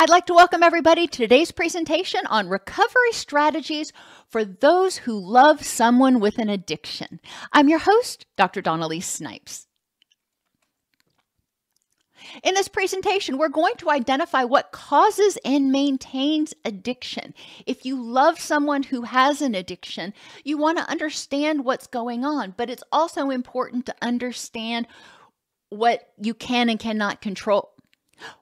I'd like to welcome everybody to today's presentation on recovery strategies for those who love someone with an addiction. I'm your host, Dr. Dawn-Elise Snipes. In this presentation, we're going to identify what causes and maintains addiction. If you love someone who has an addiction, you want to understand what's going on, but it's also important to understand what you can and cannot control.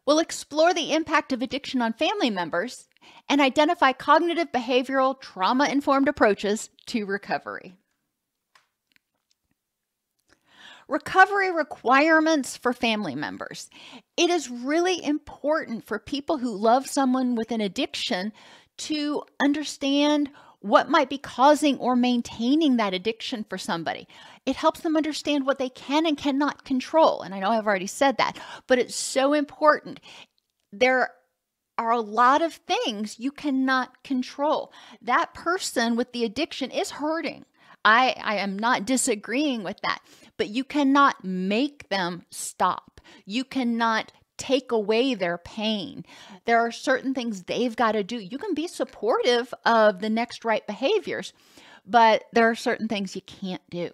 We'll explore the impact of addiction on family members and identify cognitive behavioral trauma-informed approaches to recovery. Recovery requirements for family members. It is really important for people who love someone with an addiction to understand what might be causing or maintaining that addiction for somebody. It helps them understand what they can and cannot control. And I know I've already said that, but it's so important. There are a lot of things you cannot control. That person with the addiction is hurting. I am not disagreeing with that, but you cannot make them stop. You cannot take away their pain. There are certain things they've got to do. You can be supportive of the next right behaviors, but there are certain things you can't do.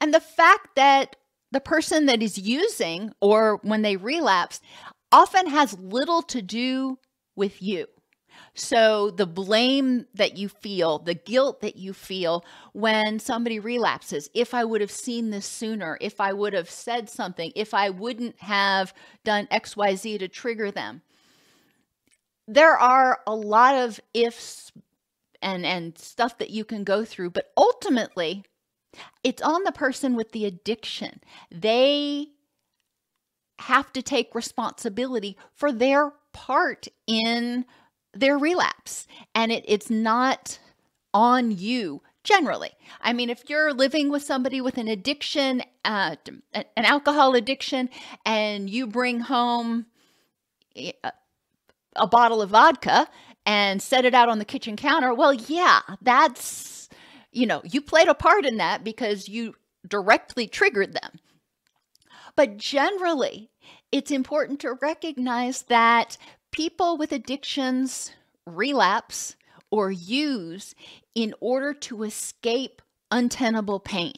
And the fact that the person that is using or when they relapse often has little to do with you. So the blame that you feel, the guilt that you feel when somebody relapses, if I would have seen this sooner, if I would have said something, if I wouldn't have done XYZ to trigger them. There are a lot of ifs and stuff that you can go through, but ultimately it's on the person with the addiction. They have to take responsibility for their part in their relapse, and it's not on you generally. I mean, if you're living with somebody with an addiction, an alcohol addiction, and you bring home a bottle of vodka and set it out on the kitchen counter, well, yeah, that's, you played a part in that because you directly triggered them. But generally, it's important to recognize that people with addictions relapse or use in order to escape untenable pain,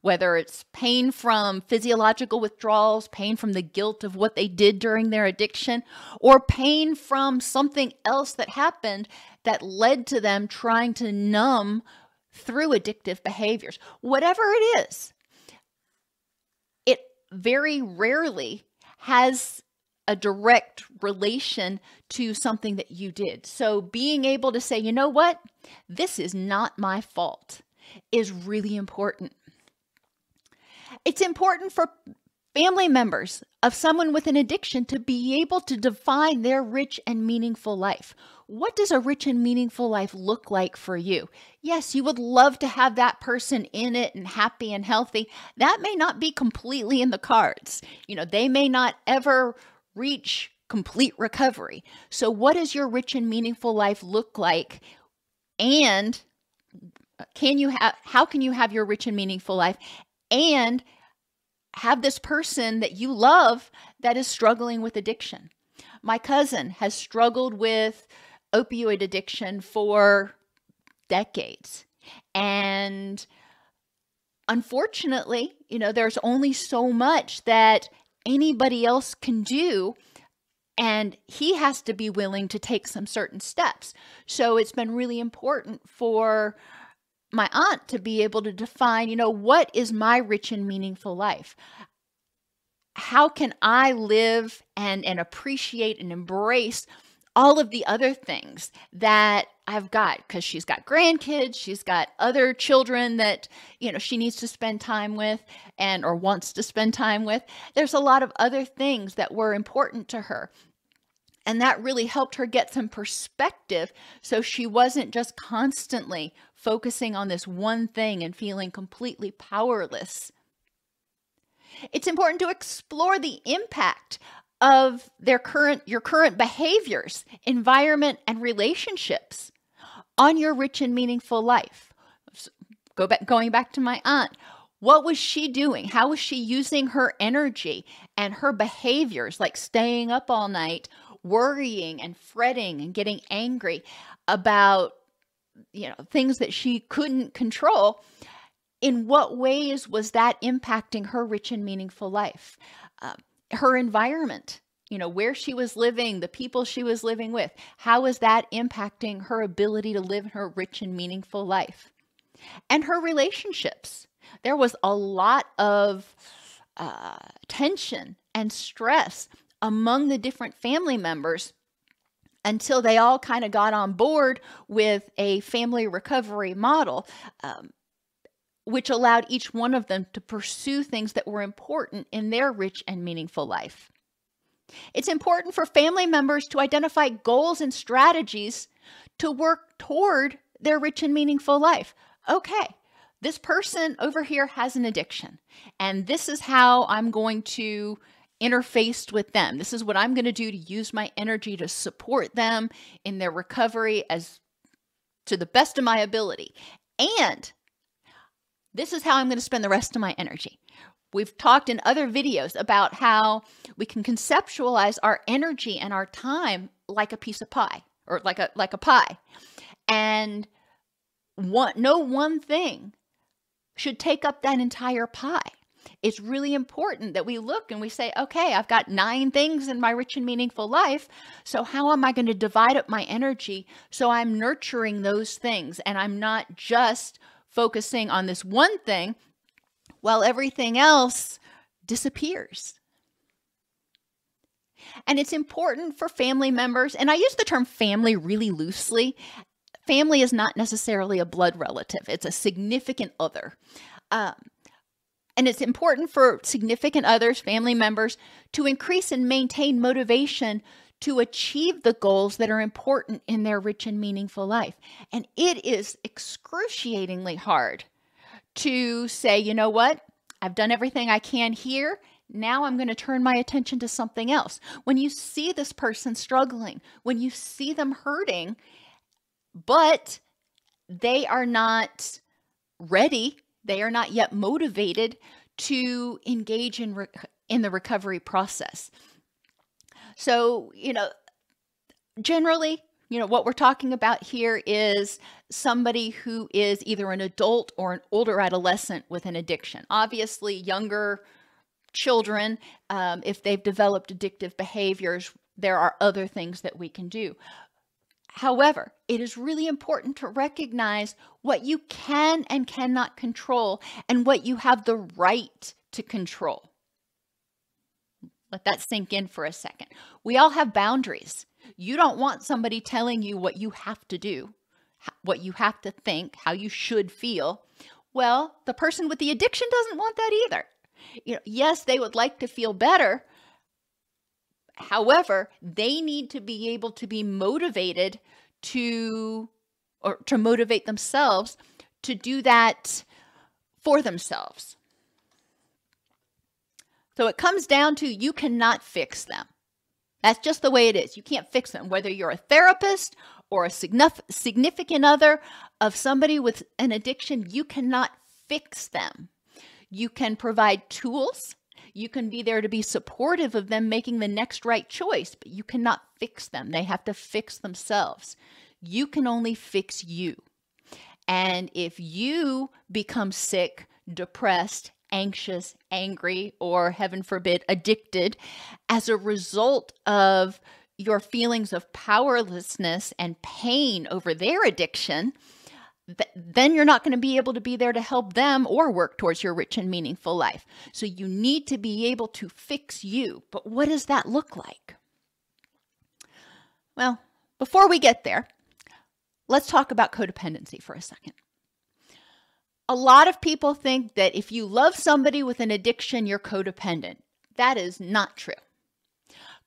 whether it's pain from physiological withdrawals, pain from the guilt of what they did during their addiction, or pain from something else that happened that led to them trying to numb through addictive behaviors. Whatever it is, it very rarely has a direct relation to something that you did. So being able to say, you know what, this is not my fault, is really important. It's important for family members of someone with an addiction to be able to define their rich and meaningful life. What does a rich and meaningful life look like for you? Yes, you would love to have that person in it and happy and healthy. That may not be completely in the cards. They may not ever reach complete recovery. So what does your rich and meaningful life look like? And how can you have your rich and meaningful life and have this person that you love that is struggling with addiction? My cousin has struggled with opioid addiction for decades. And unfortunately, there's only so much that anybody else can do And he has to be willing to take some certain steps. So it's been really important for my aunt to be able to define, you know, what is my rich and meaningful life? How can I live and appreciate and embrace all of the other things that I've got? Because she's got grandkids, she's got other children that, you know, she needs to spend time with or wants to spend time with. There's a lot of other things that were important to her. And that really helped her get some perspective so she wasn't just constantly focusing on this one thing and feeling completely powerless. It's important to explore the impact of your current behaviors, environment, and relationships on your rich and meaningful life. So going back to my aunt, what was she doing? How was she using her energy and her behaviors, like staying up all night, worrying and fretting and getting angry about, you know, things that she couldn't control? In what ways was that impacting her rich and meaningful life? Her environment, you know, where she was living, the people she was living with, how was that impacting her ability to live her rich and meaningful life? And her relationships. There was a lot of tension and stress among the different family members until they all kind of got on board with a family recovery model, which allowed each one of them to pursue things that were important in their rich and meaningful life. It's important for family members to identify goals and strategies to work toward their rich and meaningful life. Okay, this person over here has an addiction, and this is how I'm going to interface with them. This is what I'm going to do to use my energy to support them in their recovery as to the best of my ability. And this is how I'm going to spend the rest of my energy. We've talked in other videos about how we can conceptualize our energy and our time like a piece of pie, or like a pie. And no one thing should take up that entire pie. It's really important that we look and we say, okay, I've got 9 things in my rich and meaningful life. So how am I going to divide up my energy so I'm nurturing those things and I'm not just focusing on this one thing while everything else disappears? And it's important for family members, and I use the term family really loosely. Family is not necessarily a blood relative. It's a significant other. And it's important for significant others, family members, to increase and maintain motivation to achieve the goals that are important in their rich and meaningful life. And it is excruciatingly hard to say, you know what, I've done everything I can here. Now I'm going to turn my attention to something else. When you see this person struggling, when you see them hurting, but they are not ready, they are not yet motivated to engage in the recovery process. So, you know, generally, you know, what we're talking about here is somebody who is either an adult or an older adolescent with an addiction. Obviously, younger children, if they've developed addictive behaviors, there are other things that we can do. However, it is really important to recognize what you can and cannot control and what you have the right to control. Let that sink in for a second. We all have boundaries. You don't want somebody telling you what you have to do, what you have to think, how you should feel. Well, the person with the addiction doesn't want that either. You know, yes, they would like to feel better. However, they need to be able to be motivated to motivate themselves to do that for themselves. So it comes down to, you cannot fix them. That's just the way it is. You can't fix them, whether you're a therapist or a significant other of somebody with an addiction. You cannot fix them. You can provide tools. You can be there to be supportive of them making the next right choice, but you cannot fix them. They have to fix themselves. You can only fix you. And if you become sick, depressed, anxious, angry, or heaven forbid, addicted as a result of your feelings of powerlessness and pain over their addiction, then you're not going to be able to be there to help them or work towards your rich and meaningful life. So you need to be able to fix you. But what does that look like? Well, before we get there, let's talk about codependency for a second. A lot of people think that if you love somebody with an addiction, you're codependent. That is not true.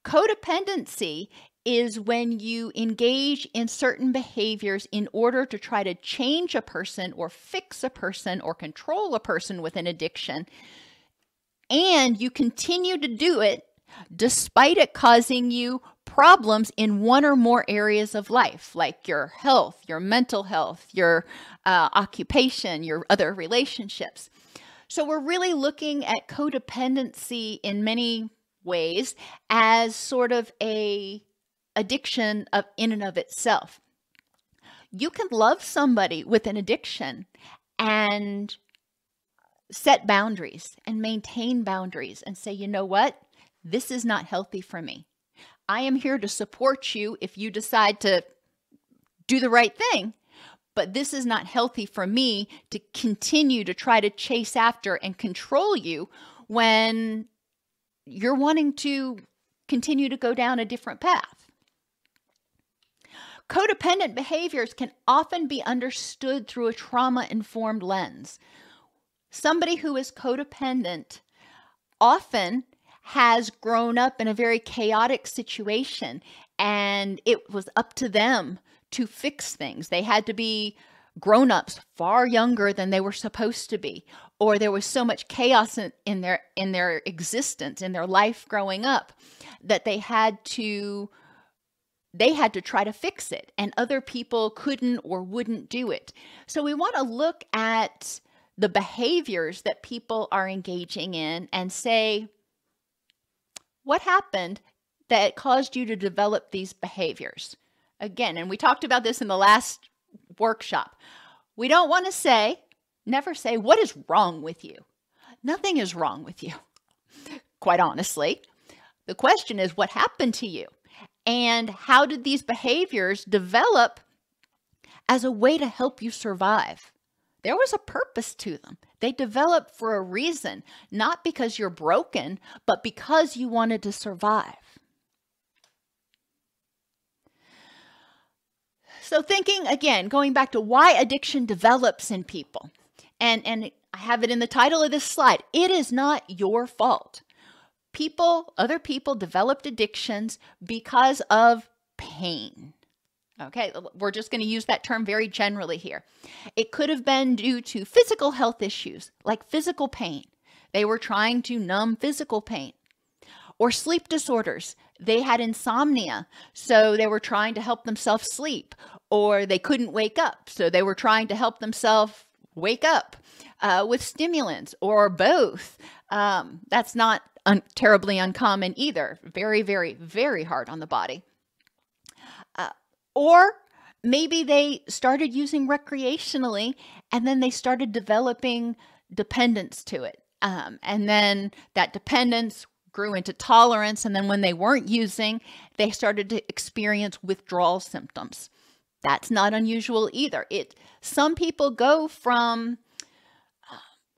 Codependency is when you engage in certain behaviors in order to try to change a person or fix a person or control a person with an addiction, and you continue to do it despite it causing you problems in one or more areas of life, like your health, your mental health, your occupation, your other relationships. So we're really looking at codependency in many ways as sort of a addiction of in and of itself. You can love somebody with an addiction and set boundaries and maintain boundaries and say, you know what? This is not healthy for me. I am here to support you if you decide to do the right thing, but this is not healthy for me to continue to try to chase after and control you when you're wanting to continue to go down a different path. Codependent behaviors can often be understood through a trauma-informed lens. Somebody who is codependent often has grown up in a very chaotic situation, and it was up to them to fix things. They had to be grown-ups far younger than they were supposed to be, or there was so much chaos in their existence, in their life growing up, that they had to try to fix it, and other people couldn't or wouldn't do it. So we want to look at the behaviors that people are engaging in and say, what happened that caused you to develop these behaviors? Again, and we talked about this in the last workshop. We don't want to say, never say, what is wrong with you? Nothing is wrong with you, quite honestly. The question is, what happened to you? And how did these behaviors develop as a way to help you survive? There was a purpose to them. They developed for a reason, not because you're broken, but because you wanted to survive. So thinking, again, going back to why addiction develops in people, and I have it in the title of this slide, it is not your fault. Other people developed addictions because of pain. Okay, we're just going to use that term very generally here. It could have been due to physical health issues, like physical pain. They were trying to numb physical pain. Or sleep disorders. They had insomnia, so they were trying to help themselves sleep. Or they couldn't wake up, so they were trying to help themselves wake up with stimulants or both. That's not terribly uncommon either. Very, very, very hard on the body. Or maybe they started using recreationally and then they started developing dependence to it. And then that dependence grew into tolerance. And then when they weren't using, they started to experience withdrawal symptoms. That's not unusual either. Some people go from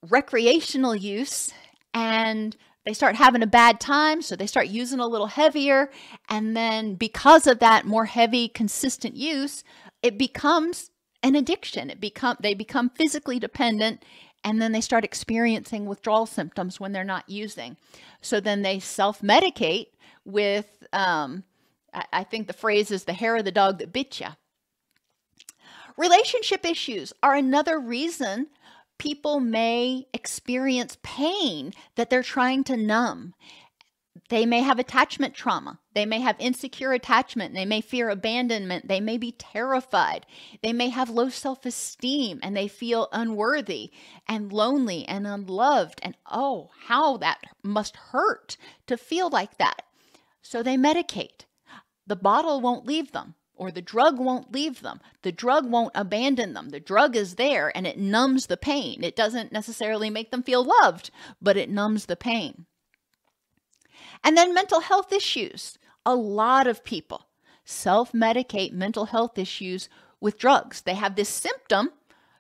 recreational use and they start having a bad time, so they start using a little heavier, and then because of that more heavy, consistent use, it becomes an addiction. They become physically dependent, and then they start experiencing withdrawal symptoms when they're not using. So then they self-medicate with, I think the phrase is the hair of the dog that bit you. Relationship issues are another reason people may experience pain that they're trying to numb. They may have attachment trauma. They may have insecure attachment. They may fear abandonment. They may be terrified. They may have low self-esteem and they feel unworthy and lonely and unloved. And oh, how that must hurt to feel like that. So they medicate. The bottle won't leave them. or the drug won't leave them. The drug won't abandon them. The drug is there and it numbs the pain. It doesn't necessarily make them feel loved, but it numbs the pain. And then mental health issues. A lot of people self-medicate mental health issues with drugs. They have this symptom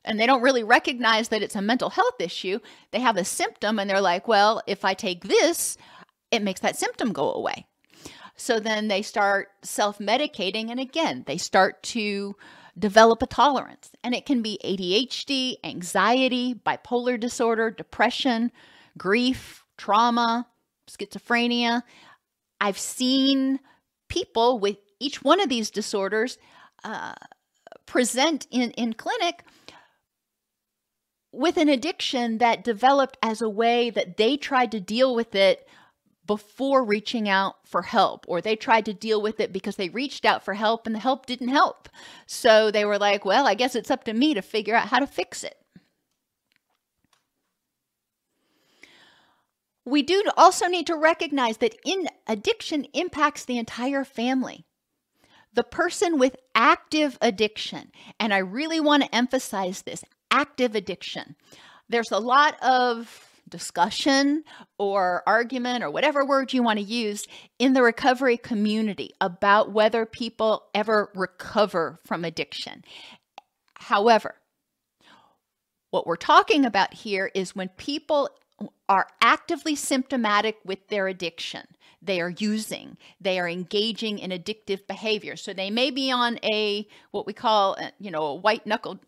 and they don't really recognize that it's a mental health issue. They have a symptom and they're like, well, if I take this, it makes that symptom go away. So then they start self-medicating, and again, they start to develop a tolerance. And it can be ADHD, anxiety, bipolar disorder, depression, grief, trauma, schizophrenia. I've seen people with each one of these disorders present in clinic with an addiction that developed as a way that they tried to deal with it before reaching out for help, or they tried to deal with it because they reached out for help and the help didn't help. So they were like, well, I guess it's up to me to figure out how to fix it. We do also need to recognize that addiction impacts the entire family. The person with active addiction, and I really want to emphasize this, active addiction. There's a lot of discussion or argument or whatever word you want to use in the recovery community about whether people ever recover from addiction. However, what we're talking about here is when people are actively symptomatic with their addiction. They are using, they are engaging in addictive behavior. So they may be on a, what we call, a white knuckled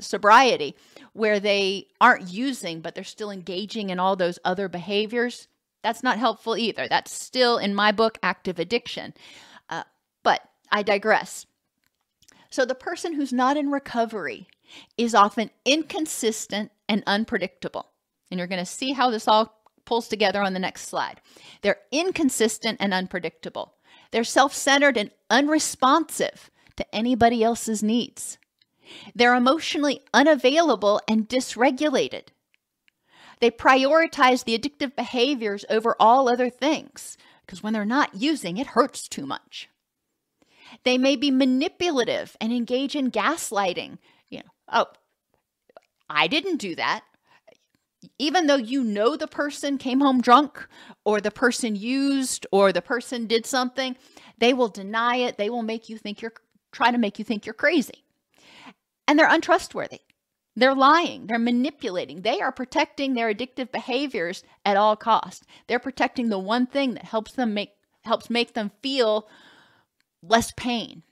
sobriety, where they aren't using, but they're still engaging in all those other behaviors. That's not helpful either. That's still, in my book, active addiction. But I digress. So the person who's not in recovery is often inconsistent and unpredictable. And you're going to see how this all pulls together on the next slide. They're inconsistent and unpredictable. They're self-centered and unresponsive to anybody else's needs. They're emotionally unavailable and dysregulated. They prioritize the addictive behaviors over all other things, because when they're not using, it hurts too much. They may be manipulative and engage in gaslighting. Oh, I didn't do that. Even though the person came home drunk, or the person used, or the person did something, they will deny it. They will try to make you think you're crazy. And they're untrustworthy. They're lying. They're manipulating. They are protecting their addictive behaviors at all costs. They're protecting the one thing that helps make them feel less pain.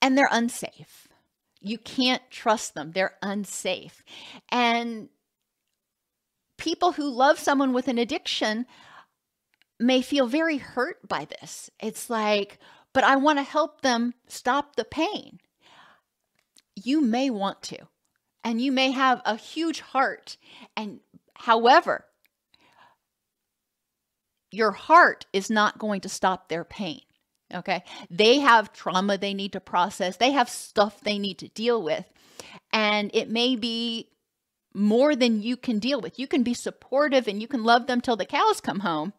And they're unsafe. You can't trust them. They're unsafe. And people who love someone with an addiction may feel very hurt by this. It's like, but I want to help them stop the pain. You may want to, and you may have a huge heart. And however, your heart is not going to stop their pain. Okay. They have trauma they need to process. They have stuff they need to deal with. And it may be more than you can deal with. You can be supportive and you can love them till the cows come home.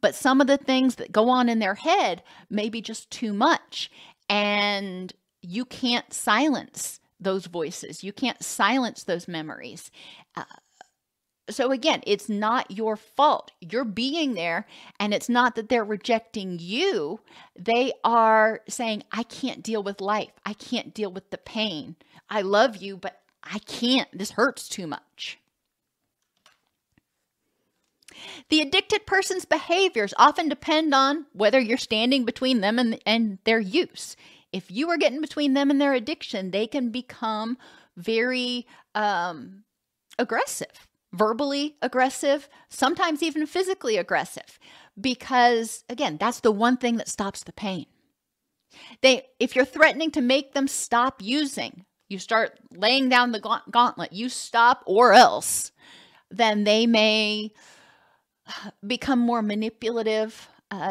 But some of the things that go on in their head may be just too much. And you can't silence those voices. You can't silence those memories. So again, it's not your fault. You're being there, and it's not that they're rejecting you. They are saying, I can't deal with life. I can't deal with the pain. I love you, but I can't. This hurts too much. The addicted person's behaviors often depend on whether you're standing between them and their use. If you are getting between them and their addiction, they can become very aggressive. Verbally aggressive, sometimes even physically aggressive, because again, that's the one thing that stops the pain. If you're threatening to make them stop using, you start laying down the gauntlet, you stop or else, then they may become more manipulative.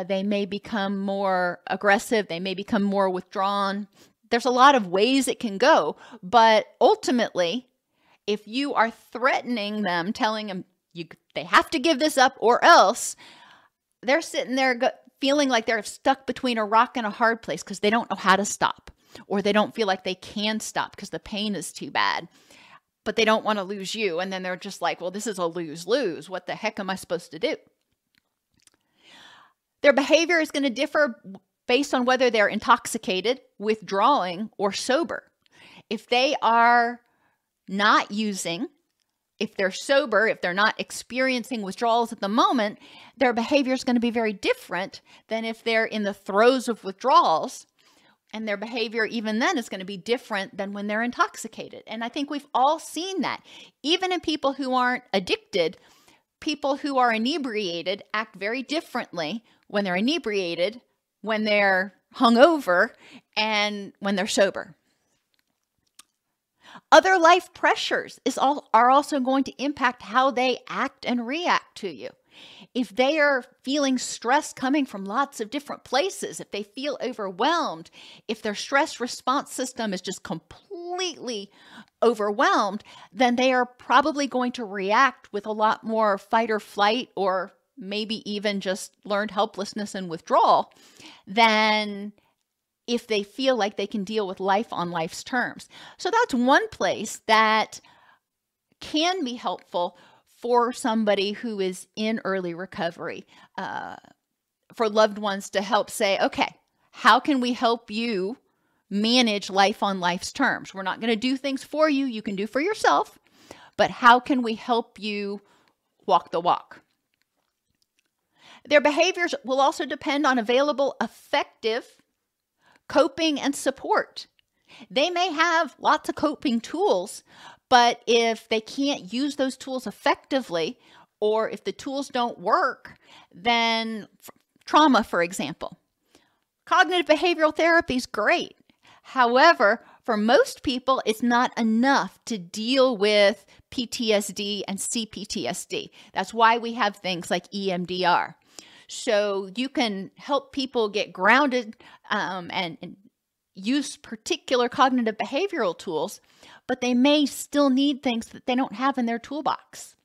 They may become more aggressive. They may become more withdrawn. There's a lot of ways it can go, but ultimately, if you are threatening them, telling them they have to give this up or else, they're sitting there feeling like they're stuck between a rock and a hard place because they don't know how to stop, or they don't feel like they can stop because the pain is too bad, but they don't want to lose you. And then they're just like, well, this is a lose-lose. What the heck am I supposed to do? Their behavior is going to differ based on whether they're intoxicated, withdrawing, or sober. If they are not using, if they're sober, if they're not experiencing withdrawals at the moment, their behavior is going to be very different than if they're in the throes of withdrawals. And their behavior even then is going to be different than when they're intoxicated. And I think we've all seen that. Even in people who aren't addicted, people who are inebriated act very differently when they're inebriated, when they're hungover, and when they're sober. Other life pressures are also going to impact how they act and react to you. If they are feeling stress coming from lots of different places, if they feel overwhelmed, if their stress response system is just completely overwhelmed, then they are probably going to react with a lot more fight or flight, or maybe even just learned helplessness and withdrawal, than if they feel like they can deal with life on life's terms. So that's one place that can be helpful for somebody who is in early recovery, for loved ones to help say, okay, how can we help you manage life on life's terms? We're not going to do things for you, you can do for yourself, but how can we help you walk the walk? Their behaviors will also depend on available, effective coping and support. They may have lots of coping tools, but if they can't use those tools effectively, or if the tools don't work, then trauma, for example. Cognitive behavioral therapy is great. However, for most people, it's not enough to deal with PTSD and CPTSD. That's why we have things like EMDR. So you can help people get grounded and use particular cognitive behavioral tools, but they may still need things that they don't have in their toolbox.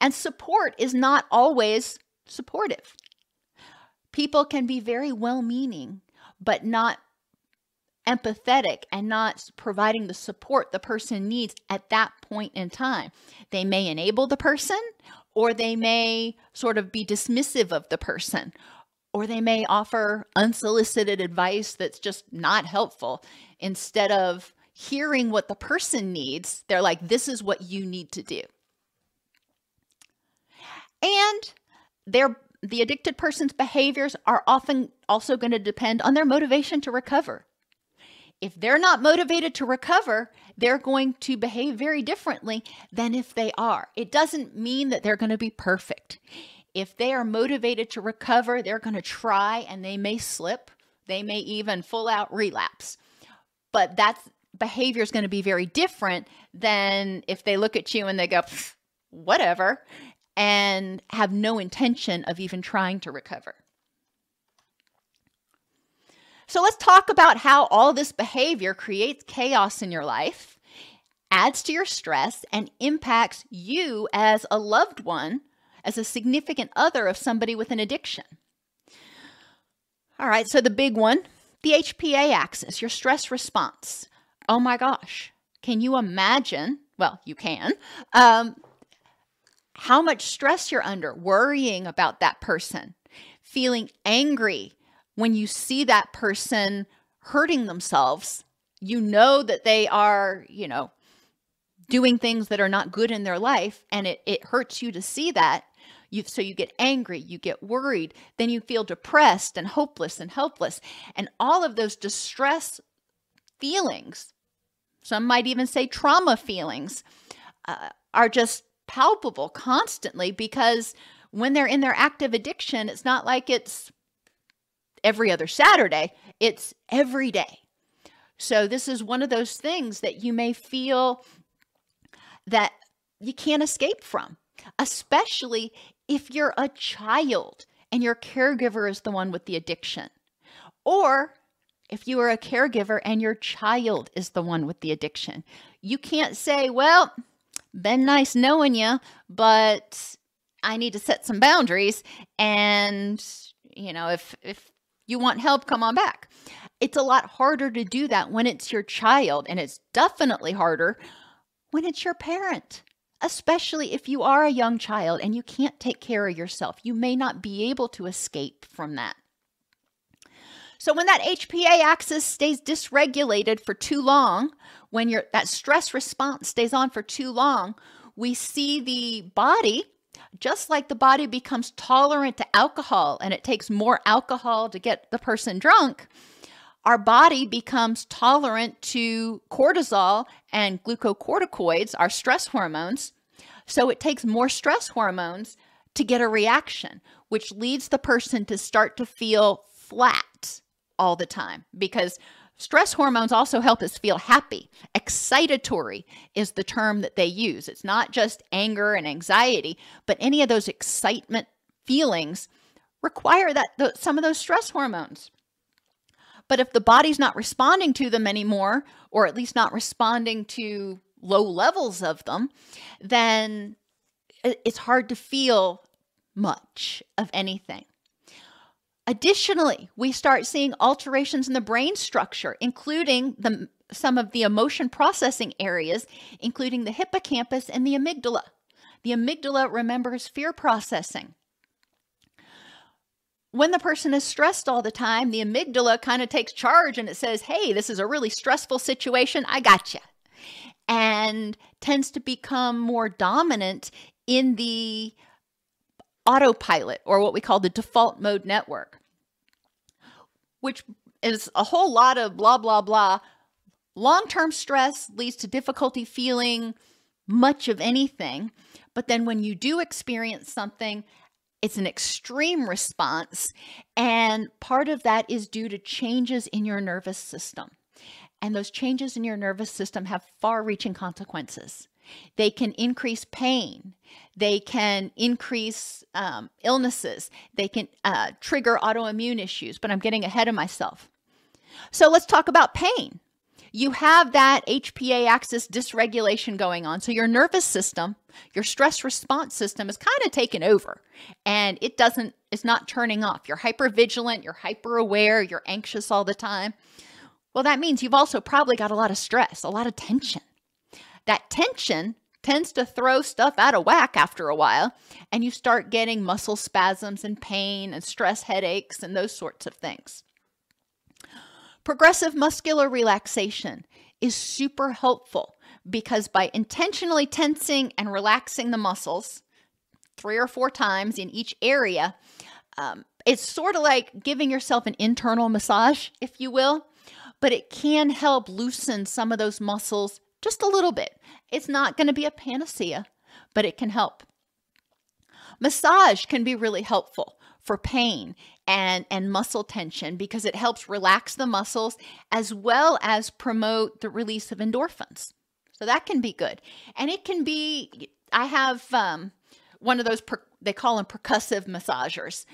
And support is not always supportive. People can be very well-meaning, but not empathetic and not providing the support the person needs at that point in time. They may enable the person, or they may sort of be dismissive of the person, or they may offer unsolicited advice that's just not helpful. Instead of hearing what the person needs, they're like, this is what you need to do. And the addicted person's behaviors are often also going to depend on their motivation to recover. If they're not motivated to recover, they're going to behave very differently than if they are. It doesn't mean that they're going to be perfect. If they are motivated to recover, they're going to try, and they may slip. They may even full out relapse. But that behavior is going to be very different than if they look at you and they go, whatever, and have no intention of even trying to recover. So let's talk about how all this behavior creates chaos in your life, adds to your stress, and impacts you as a loved one, as a significant other of somebody with an addiction. All right, so the big one, the HPA axis, your stress response. Oh my gosh, can you imagine? Well, you can. How much stress you're under, worrying about that person, feeling angry when you see that person hurting themselves. You know that they are, doing things that are not good in their life, and it hurts you to see that. So you get angry, you get worried, then you feel depressed and hopeless and helpless. And all of those distress feelings, some might even say trauma feelings, are just palpable constantly, because when they're in their active addiction, it's not like it's every other Saturday, it's every day. So this is one of those things that you may feel that you can't escape from, especially if you're a child and your caregiver is the one with the addiction, or if you are a caregiver and your child is the one with the addiction. You can't say, well, been nice knowing you, but I need to set some boundaries, and you know, if you want help, come on back. It's a lot harder to do that when it's your child, and it's definitely harder when it's your parent, especially if you are a young child and you can't take care of yourself. You may not be able to escape from that. So when that HPA axis stays dysregulated for too long, when that stress response stays on for too long, we see the body, just like the body becomes tolerant to alcohol and it takes more alcohol to get the person drunk, our body becomes tolerant to cortisol and glucocorticoids, our stress hormones. So it takes more stress hormones to get a reaction, which leads the person to start to feel flat all the time, because stress hormones also help us feel happy. Excitatory is the term that they use. It's not just anger and anxiety, but any of those excitement feelings require that some of those stress hormones. But if the body's not responding to them anymore, or at least not responding to low levels of them, then it's hard to feel much of anything. Additionally, we start seeing alterations in the brain structure, including some of the emotion processing areas, including the hippocampus and the amygdala. The amygdala remembers fear processing. When the person is stressed all the time, the amygdala kind of takes charge and it says, hey, this is a really stressful situation, I gotcha, and tends to become more dominant in the autopilot, or what we call the default mode network, which is a whole lot of blah, blah, blah. Long-term stress leads to difficulty feeling much of anything. But then when you do experience something, it's an extreme response. And part of that is due to changes in your nervous system. And those changes in your nervous system have far-reaching consequences. They can increase pain. They can increase illnesses. They can trigger autoimmune issues, but I'm getting ahead of myself. So let's talk about pain. You have that HPA axis dysregulation going on. So your nervous system, your stress response system is kind of taken over, and it's not turning off. You're hypervigilant, you're hyper-aware, you're anxious all the time. Well, that means you've also probably got a lot of stress, a lot of tension. That tension tends to throw stuff out of whack after a while, and you start getting muscle spasms and pain and stress headaches and those sorts of things. Progressive muscular relaxation is super helpful, because by intentionally tensing and relaxing the muscles 3 or 4 times in each area, it's sort of like giving yourself an internal massage, if you will, but it can help loosen some of those muscles just a little bit. It's not going to be a panacea, but it can help. Massage can be really helpful for pain and muscle tension, because it helps relax the muscles as well as promote the release of endorphins. So that can be good. And it can be, I have one of those, they call them percussive massagers,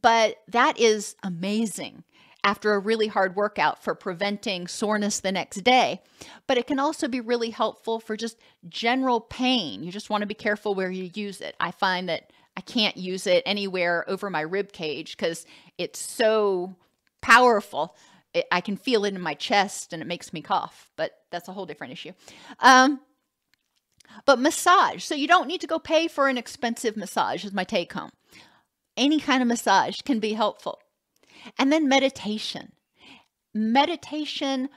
but that is amazing after a really hard workout for preventing soreness the next day. But it can also be really helpful for just general pain. You just want to be careful where you use it. I find that I can't use it anywhere over my rib cage because it's so powerful. I can feel it in my chest and it makes me cough, but that's a whole different issue. But massage. So you don't need to go pay for an expensive massage, is my take home. Any kind of massage can be helpful. And then meditation. Meditation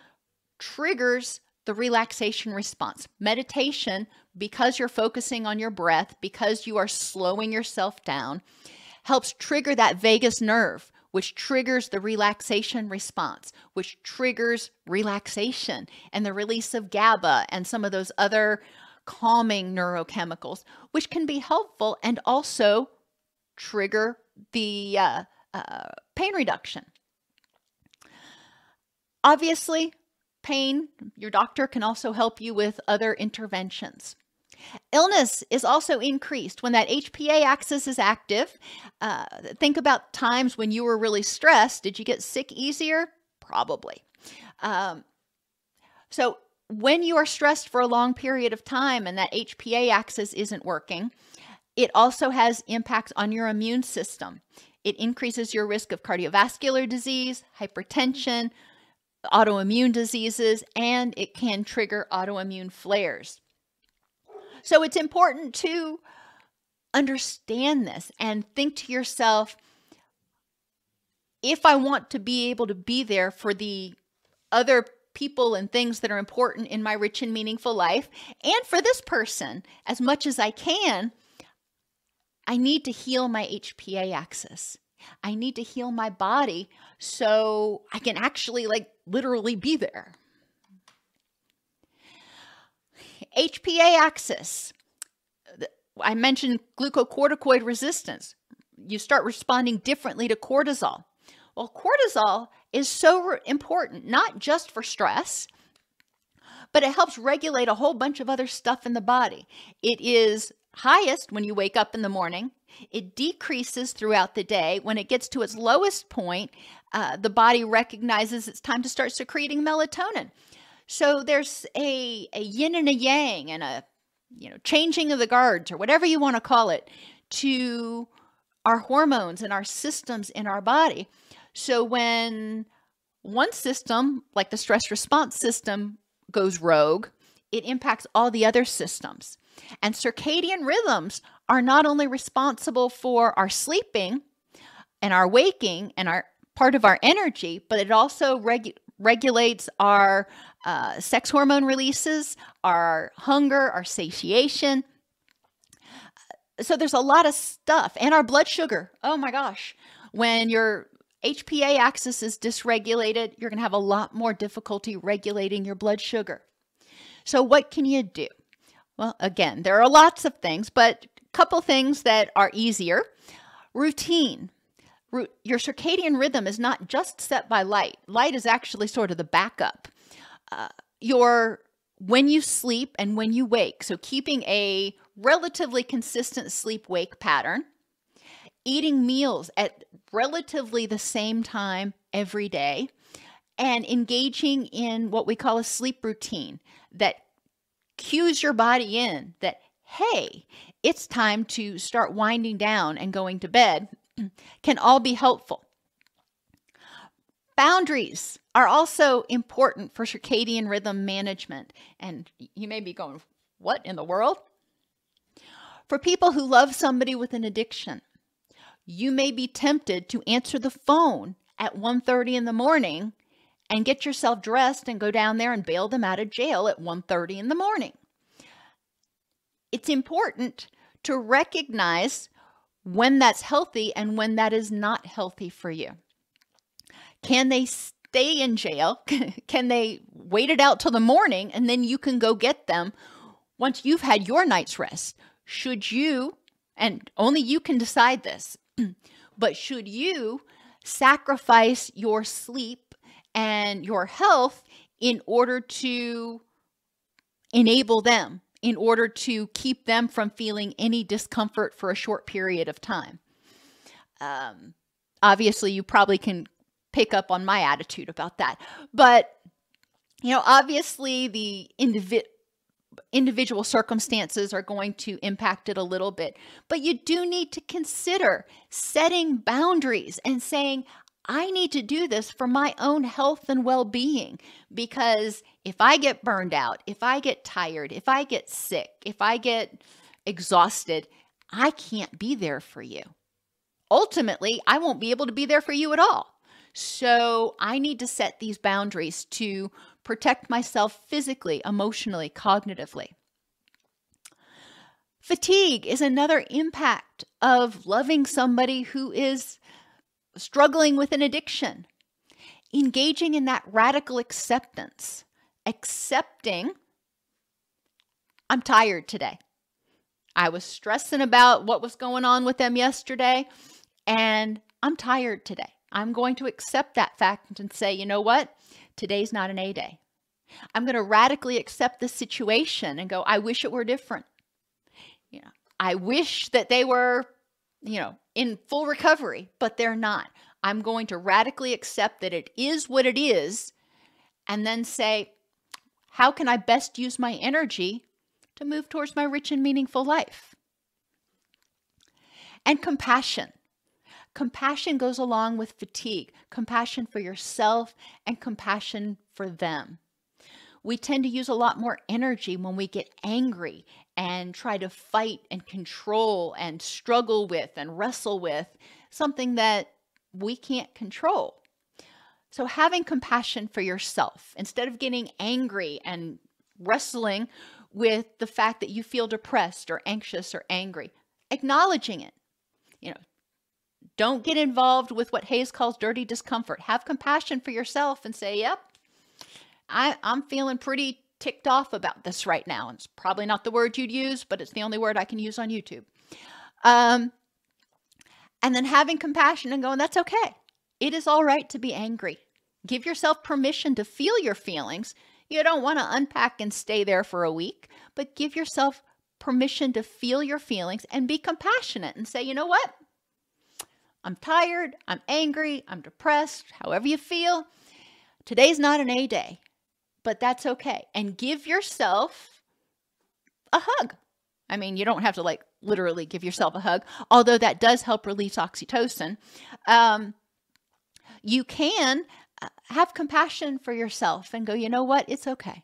triggers the relaxation response. Meditation, because you're focusing on your breath, because you are slowing yourself down, helps trigger that vagus nerve, which triggers the relaxation response, which triggers relaxation and the release of GABA and some of those other calming neurochemicals, which can be helpful and also trigger the pain reduction. Obviously, pain, your doctor can also help you with other interventions. Illness is also increased when that HPA axis is active. Think about times when you were really stressed. Did you get sick easier? Probably. So when you are stressed for a long period of time and that HPA axis isn't working, it also has impacts on your immune system. It increases your risk of cardiovascular disease, hypertension, autoimmune diseases, and it can trigger autoimmune flares. So it's important to understand this and think to yourself, if I want to be able to be there for the other people and things that are important in my rich and meaningful life, and for this person as much as I can, I need to heal my HPA axis. I need to heal my body so I can actually literally be there. HPA axis. I mentioned glucocorticoid resistance. You start responding differently to cortisol. Well, cortisol is so important, not just for stress, but it helps regulate a whole bunch of other stuff in the body. It is highest when you wake up in the morning. It decreases throughout the day. When it gets to its lowest point, the body recognizes it's time to start secreting melatonin. So there's a yin and a yang and a changing of the guards, or whatever you want to call it, to our hormones and our systems in our body. So when one system, like the stress response system, goes rogue, it impacts all the other systems. And circadian rhythms are not only responsible for our sleeping and our waking and our part of our energy, but it also regulates our sex hormone releases, our hunger, our satiation. So there's a lot of stuff. And our blood sugar. Oh my gosh. When your HPA axis is dysregulated, you're going to have a lot more difficulty regulating your blood sugar. So what can you do? Well, again, there are lots of things, but a couple things that are easier. Routine. Your circadian rhythm is not just set by light. Light is actually sort of the backup. When you sleep and when you wake. So keeping a relatively consistent sleep-wake pattern. Eating meals at relatively the same time every day. And engaging in what we call a sleep routine that cues your body in that, hey, it's time to start winding down and going to bed, can all be helpful. Boundaries are also important for circadian rhythm management. And you may be going, what in the world? For people who love somebody with an addiction, you may be tempted to answer the phone at 1:30 in the morning and get yourself dressed and go down there and bail them out of jail at 1:30 in the morning. It's important to recognize when that's healthy and when that is not healthy for you. Can they stay in jail? Can they wait it out till the morning and then you can go get them once you've had your night's rest? Should you, and only you can decide this, but should you sacrifice your sleep and your health in order to enable them, in order to keep them from feeling any discomfort for a short period of time? Obviously, you probably can pick up on my attitude about that. But, obviously the individual circumstances are going to impact it a little bit. But you do need to consider setting boundaries and saying, I need to do this for my own health and well-being, because if I get burned out, if I get tired, if I get sick, if I get exhausted, I can't be there for you. Ultimately, I won't be able to be there for you at all. So I need to set these boundaries to protect myself physically, emotionally, cognitively. Fatigue is another impact of loving somebody who is struggling with an addiction. Engaging in that radical acceptance. Accepting, I'm tired today. I was stressing about what was going on with them yesterday, and I'm tired today. I'm going to accept that fact and say, you know what? Today's not an A day. I'm going to radically accept this situation and go, I wish it were different. I wish that they were, in full recovery, but they're not. I'm going to radically accept that it is what it is, and then say, how can I best use my energy to move towards my rich and meaningful life? And compassion. Compassion goes along with fatigue, compassion for yourself and compassion for them. We tend to use a lot more energy when we get angry and try to fight and control and struggle with and wrestle with something that we can't control. So having compassion for yourself, instead of getting angry and wrestling with the fact that you feel depressed or anxious or angry, acknowledging it, don't get involved with what Hayes calls dirty discomfort. Have compassion for yourself and say, yep, I'm feeling pretty ticked off about this right now. And it's probably not the word you'd use, but it's the only word I can use on YouTube. And then having compassion and going, that's okay. It is all right to be angry. Give yourself permission to feel your feelings. You don't want to unpack and stay there for a week, but give yourself permission to feel your feelings and be compassionate and say, you know what? I'm tired. I'm angry. I'm depressed. However you feel, today's not an A day, but that's okay. And give yourself a hug. I mean, you don't have to literally give yourself a hug, although that does help release oxytocin. You can have compassion for yourself and go, you know what? It's okay.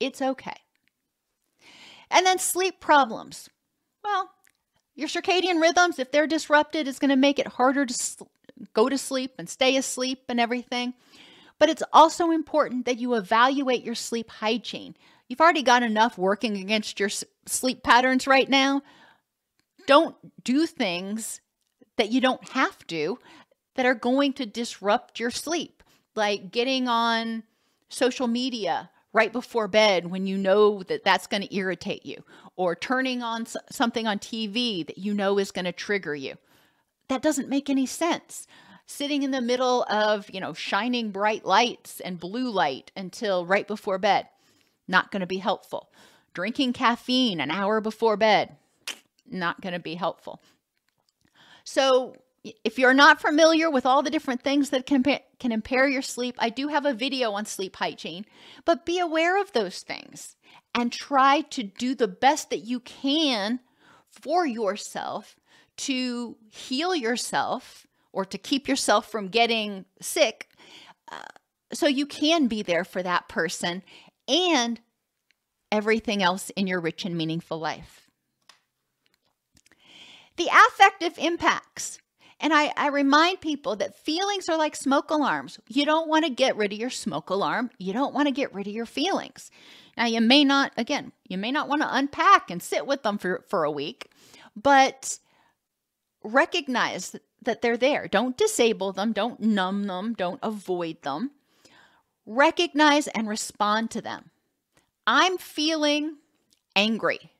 It's okay. And then sleep problems. Well, your circadian rhythms, if they're disrupted, it's going to make it harder to go to sleep and stay asleep and everything. But it's also important that you evaluate your sleep hygiene. You've already got enough working against your sleep patterns right now. Don't do things that you don't have to that are going to disrupt your sleep, like getting on social media right before bed when you know that that's going to irritate you, or turning on something on TV that you know is going to trigger you. That doesn't make any sense. Sitting in the middle of, shining bright lights and blue light until right before bed, not going to be helpful. Drinking caffeine an hour before bed, not going to be helpful. So if you're not familiar with all the different things that can impair your sleep, I do have a video on sleep hygiene, but be aware of those things and try to do the best that you can for yourself to heal yourself or to keep yourself from getting sick, so you can be there for that person and everything else in your rich and meaningful life. The affective impacts. And I remind people that feelings are like smoke alarms. You don't want to get rid of your smoke alarm. You don't want to get rid of your feelings. Now, you may not want to unpack and sit with them for a week, but recognize that they're there. Don't disable them. Don't numb them. Don't avoid them. Recognize and respond to them. I'm feeling angry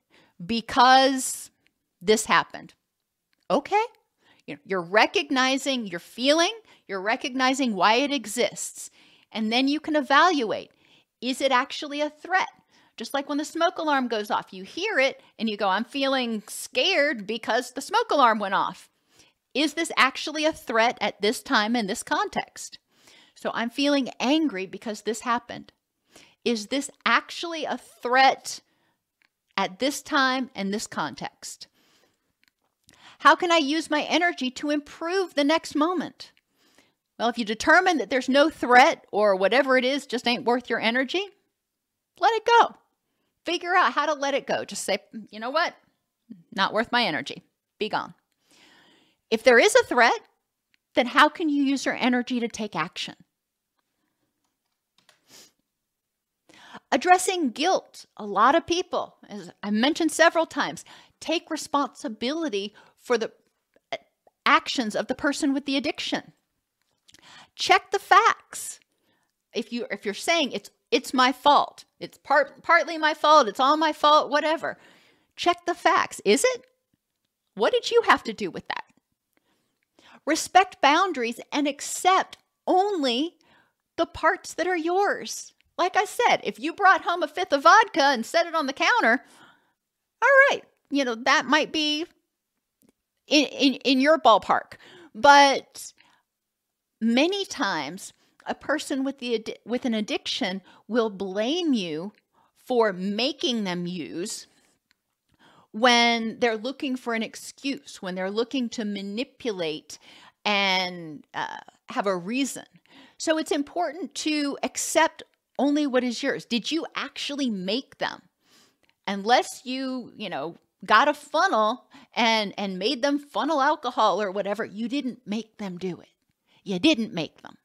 because this happened. Okay. You're recognizing your feeling, you're recognizing why it exists, and then you can evaluate, is it actually a threat? Just like when the smoke alarm goes off, you hear it and you go, I'm feeling scared because the smoke alarm went off. Is this actually a threat at this time in this context? So I'm feeling angry because this happened. Is this actually a threat at this time and this context? How can I use my energy to improve the next moment? Well, if you determine that there's no threat or whatever it is just ain't worth your energy, let it go. Figure out how to let it go. Just say, you know what? Not worth my energy. Be gone. If there is a threat, then how can you use your energy to take action? Addressing guilt. A lot of people, as I mentioned several times, take responsibility for the actions of the person with the addiction. Check the facts. If you're saying it's my fault, it's partly my fault, it's all my fault, whatever. Check the facts. Is it? What did you have to do with that? Respect boundaries and accept only the parts that are yours. Like I said, if you brought home a fifth of vodka and set it on the counter, all right, that might be in your ballpark. But many times a person with an addiction will blame you for making them use when they're looking for an excuse, when they're looking to manipulate and have a reason. So it's important to accept only what is yours. Did you actually make them? Unless you, got a funnel and made them funnel alcohol or whatever, you didn't make them do it. You didn't make them.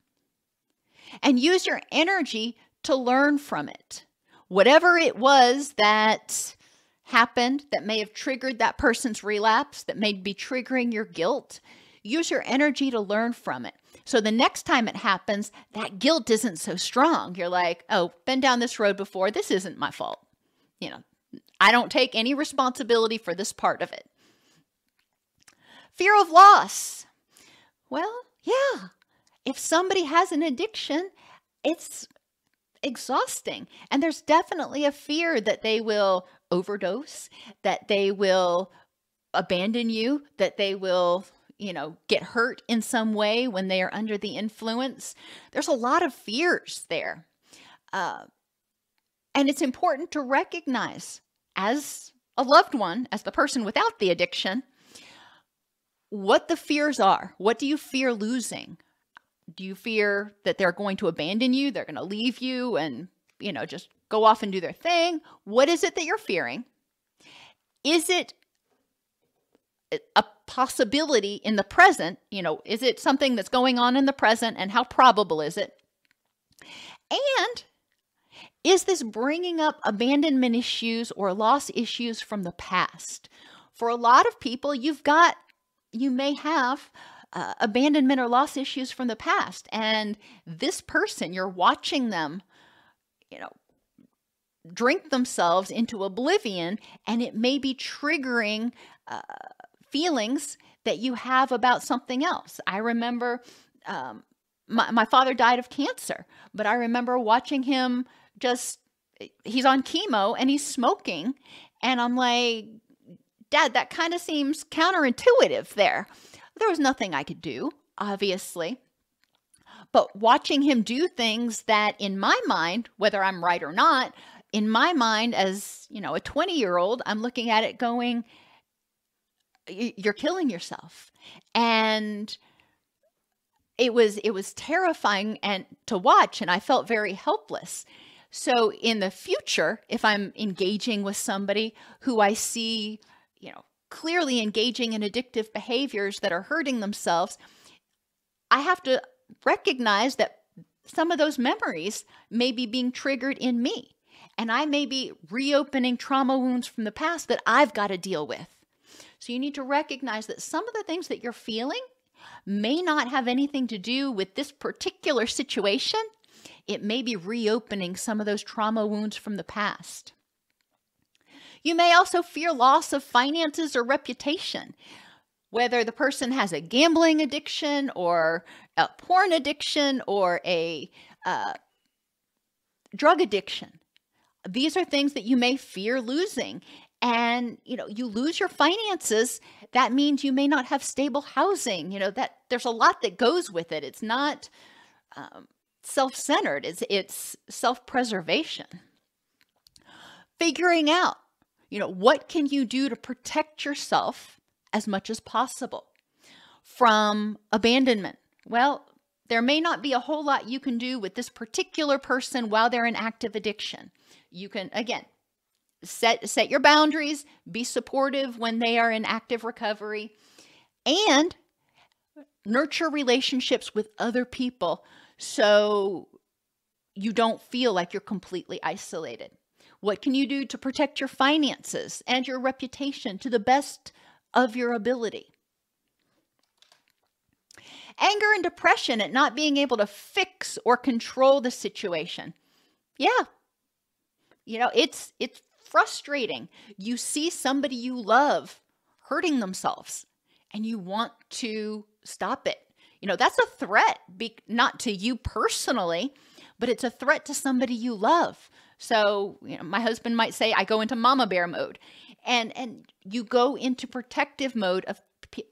And use your energy to learn from it. Whatever it was that happened that may have triggered that person's relapse, that may be triggering your guilt, use your energy to learn from it. So the next time it happens, that guilt isn't so strong. You're like, oh, been down this road before. This isn't my fault. I don't take any responsibility for this part of it. Fear of loss. Well, yeah. If somebody has an addiction, it's exhausting. And there's definitely a fear that they will overdose, that they will abandon you, that they will, get hurt in some way when they are under the influence. There's a lot of fears there. And it's important to recognize as a loved one, as the person without the addiction, what the fears are. What do you fear losing? Do you fear that they're going to abandon you? They're going to leave you and, just go off and do their thing? What is it that you're fearing? Is it a possibility in the present? Is it something that's going on in the present, and how probable is it? And is this bringing up abandonment issues or loss issues from the past? For a lot of people, you may have abandonment or loss issues from the past. And this person, you're watching them, drink themselves into oblivion, and it may be triggering feelings that you have about something else. I remember my father died of cancer, but I remember watching him he's on chemo and he's smoking. And I'm like, Dad, that kind of seems counterintuitive there. There was nothing I could do, obviously, but watching him do things that in my mind, whether I'm right or not, in my mind as, a 20-year-old, I'm looking at it going, you're killing yourself. And it was terrifying and to watch, and I felt very helpless. So in the future, if I'm engaging with somebody who I see, clearly engaging in addictive behaviors that are hurting themselves, I have to recognize that some of those memories may be being triggered in me, and I may be reopening trauma wounds from the past that I've got to deal with. So you need to recognize that some of the things that you're feeling may not have anything to do with this particular situation. It may be reopening some of those trauma wounds from the past. You may also fear loss of finances or reputation, whether the person has a gambling addiction or a porn addiction or a drug addiction. These are things that you may fear losing. And, you lose your finances, that means you may not have stable housing. That there's a lot that goes with it. It's not self-centered. It's self-preservation. Figuring out, what can you do to protect yourself as much as possible from abandonment? Well, there may not be a whole lot you can do with this particular person while they're in active addiction. You can, again, set your boundaries, be supportive when they are in active recovery, and nurture relationships with other people so you don't feel like you're completely isolated. What can you do to protect your finances and your reputation to the best of your ability? Anger and depression at not being able to fix or control the situation. Yeah. It's frustrating. You see somebody you love hurting themselves and you want to stop it. That's a threat, not to you personally, but it's a threat to somebody you love. So, my husband might say, I go into mama bear mode, and you go into protective mode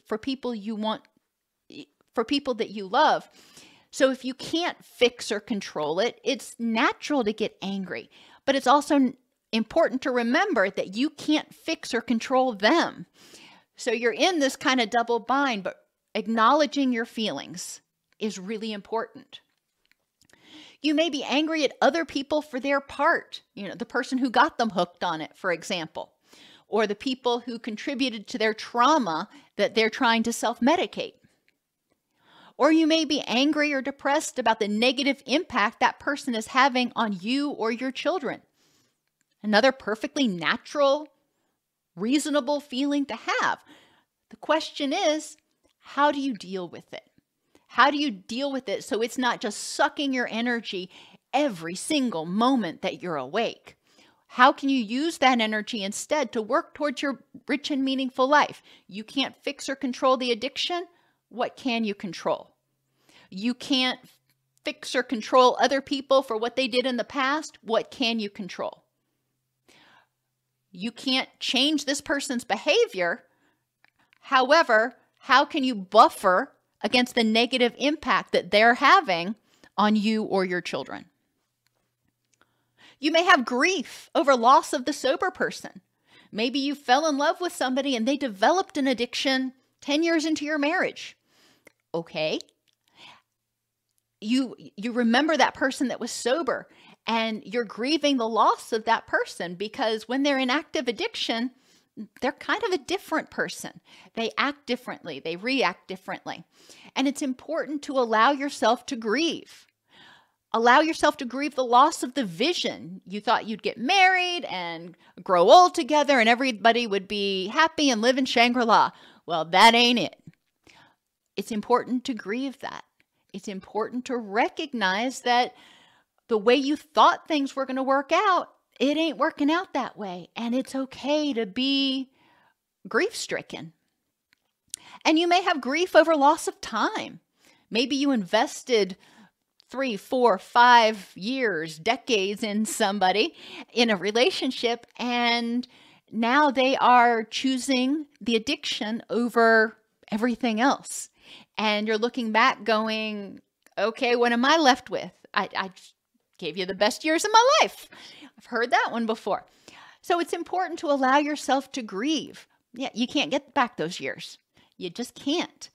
for people that you love. So if you can't fix or control it, it's natural to get angry, but it's also important to remember that you can't fix or control them. So you're in this kind of double bind, but acknowledging your feelings is really important. You may be angry at other people for their part, you know, the person who got them hooked on it, for example, or the people who contributed to their trauma that they're trying to self-medicate. Or you may be angry or depressed about the negative impact that person is having on you or your children. Another perfectly natural, reasonable feeling to have. The question is, how do you deal with it? How do you deal with it so it's not just sucking your energy every single moment that you're awake? How can you use that energy instead to work towards your rich and meaningful life? You can't fix or control the addiction. What can you control? You can't fix or control other people for what they did in the past. What can you control? You can't change this person's behavior. However, how can you buffer against the negative impact that they're having on you or your children? You may have grief over loss of the sober person. Maybe you fell in love with somebody and they developed an addiction 10 years into your marriage. Okay. You remember that person that was sober and you're grieving the loss of that person because when they're in active addiction, they're kind of a different person. They act differently. They react differently. And it's important to allow yourself to grieve. Allow yourself to grieve the loss of the vision. You thought you'd get married and grow old together and everybody would be happy and live in Shangri-La. Well, that ain't it. It's important to grieve that. It's important to recognize that the way you thought things were going to work out, it ain't working out that way. And it's okay to be grief-stricken. And you may have grief over loss of time. Maybe you invested 3, 4, 5 years, decades in somebody, in a relationship, and now they are choosing the addiction over everything else. And you're looking back going, okay, what am I left with? I gave you the best years of my life. I've heard that one before. So it's important to allow yourself to grieve. Yeah, you can't get back those years. You just can't.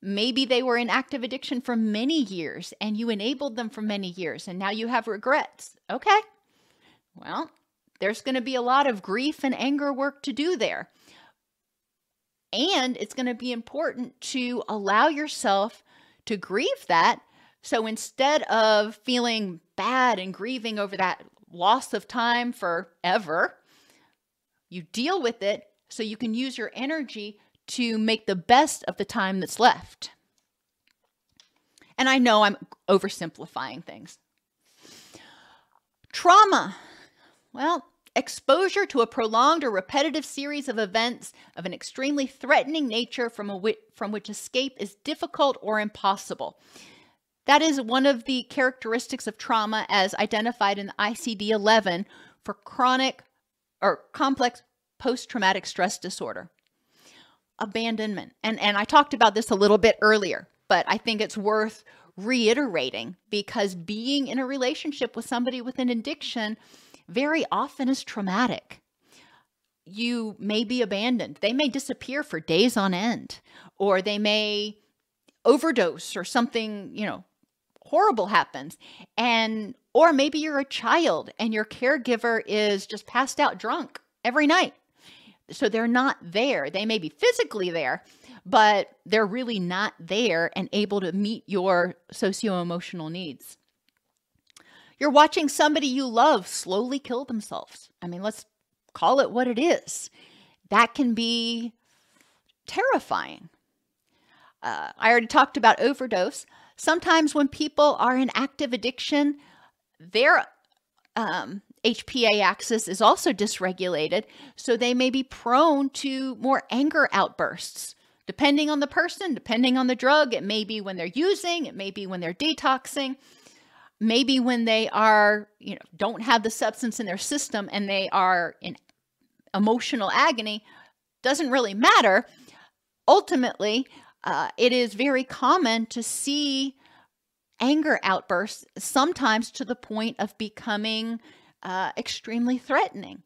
Maybe they were in active addiction for many years and you enabled them for many years and now you have regrets. Okay. Well, there's going to be a lot of grief and anger work to do there. And it's going to be important to allow yourself to grieve that. So instead of feeling bad and grieving over that loss of time forever, you deal with it so you can use your energy to make the best of the time that's left. And I know I'm oversimplifying things. Trauma. Well, exposure to a prolonged or repetitive series of events of an extremely threatening nature from which escape is difficult or impossible. That is one of the characteristics of trauma as identified in the ICD-11 for chronic or complex post-traumatic stress disorder. Abandonment. And I talked about this a little bit earlier, but I think it's worth reiterating because being in a relationship with somebody with an addiction very often is traumatic. You may be abandoned. They may disappear for days on end, or they may overdose or something, you know, horrible happens. And, or maybe you're a child and your caregiver is just passed out drunk every night. So they're not there. They may be physically there, but they're really not there and able to meet your socio-emotional needs. You're watching somebody you love slowly kill themselves. I mean, let's call it what it is. That can be terrifying. I already talked about overdose. Sometimes when people are in active addiction, their HPA axis is also dysregulated, so they may be prone to more anger outbursts. Depending on the person, depending on the drug, it may be when they're using, it may be when they're detoxing, maybe when they are, you know, don't have the substance in their system and they are in emotional agony. Doesn't really matter. Ultimately, it is very common to see anger outbursts, sometimes to the point of becoming extremely threatening.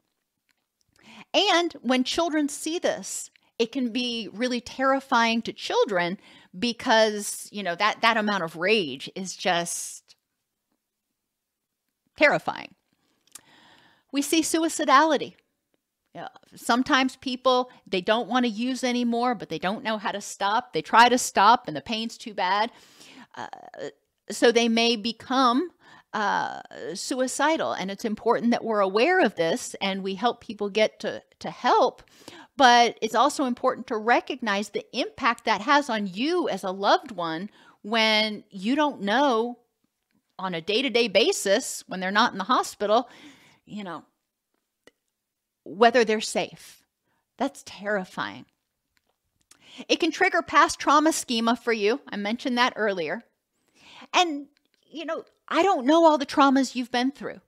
And when children see this, it can be really terrifying to children because, you know, that amount of rage is just terrifying. We see suicidality. Sometimes people, they don't want to use anymore, but they don't know how to stop. They try to stop and the pain's too bad. So they may become suicidal. And it's important that we're aware of this and we help people get to help. But it's also important to recognize the impact that has on you as a loved one when you don't know on a day-to-day basis, when they're not in the hospital, you know, whether they're safe. That's terrifying. It can trigger past trauma schema for you. I mentioned that earlier. And, you know, I don't know all the traumas you've been through.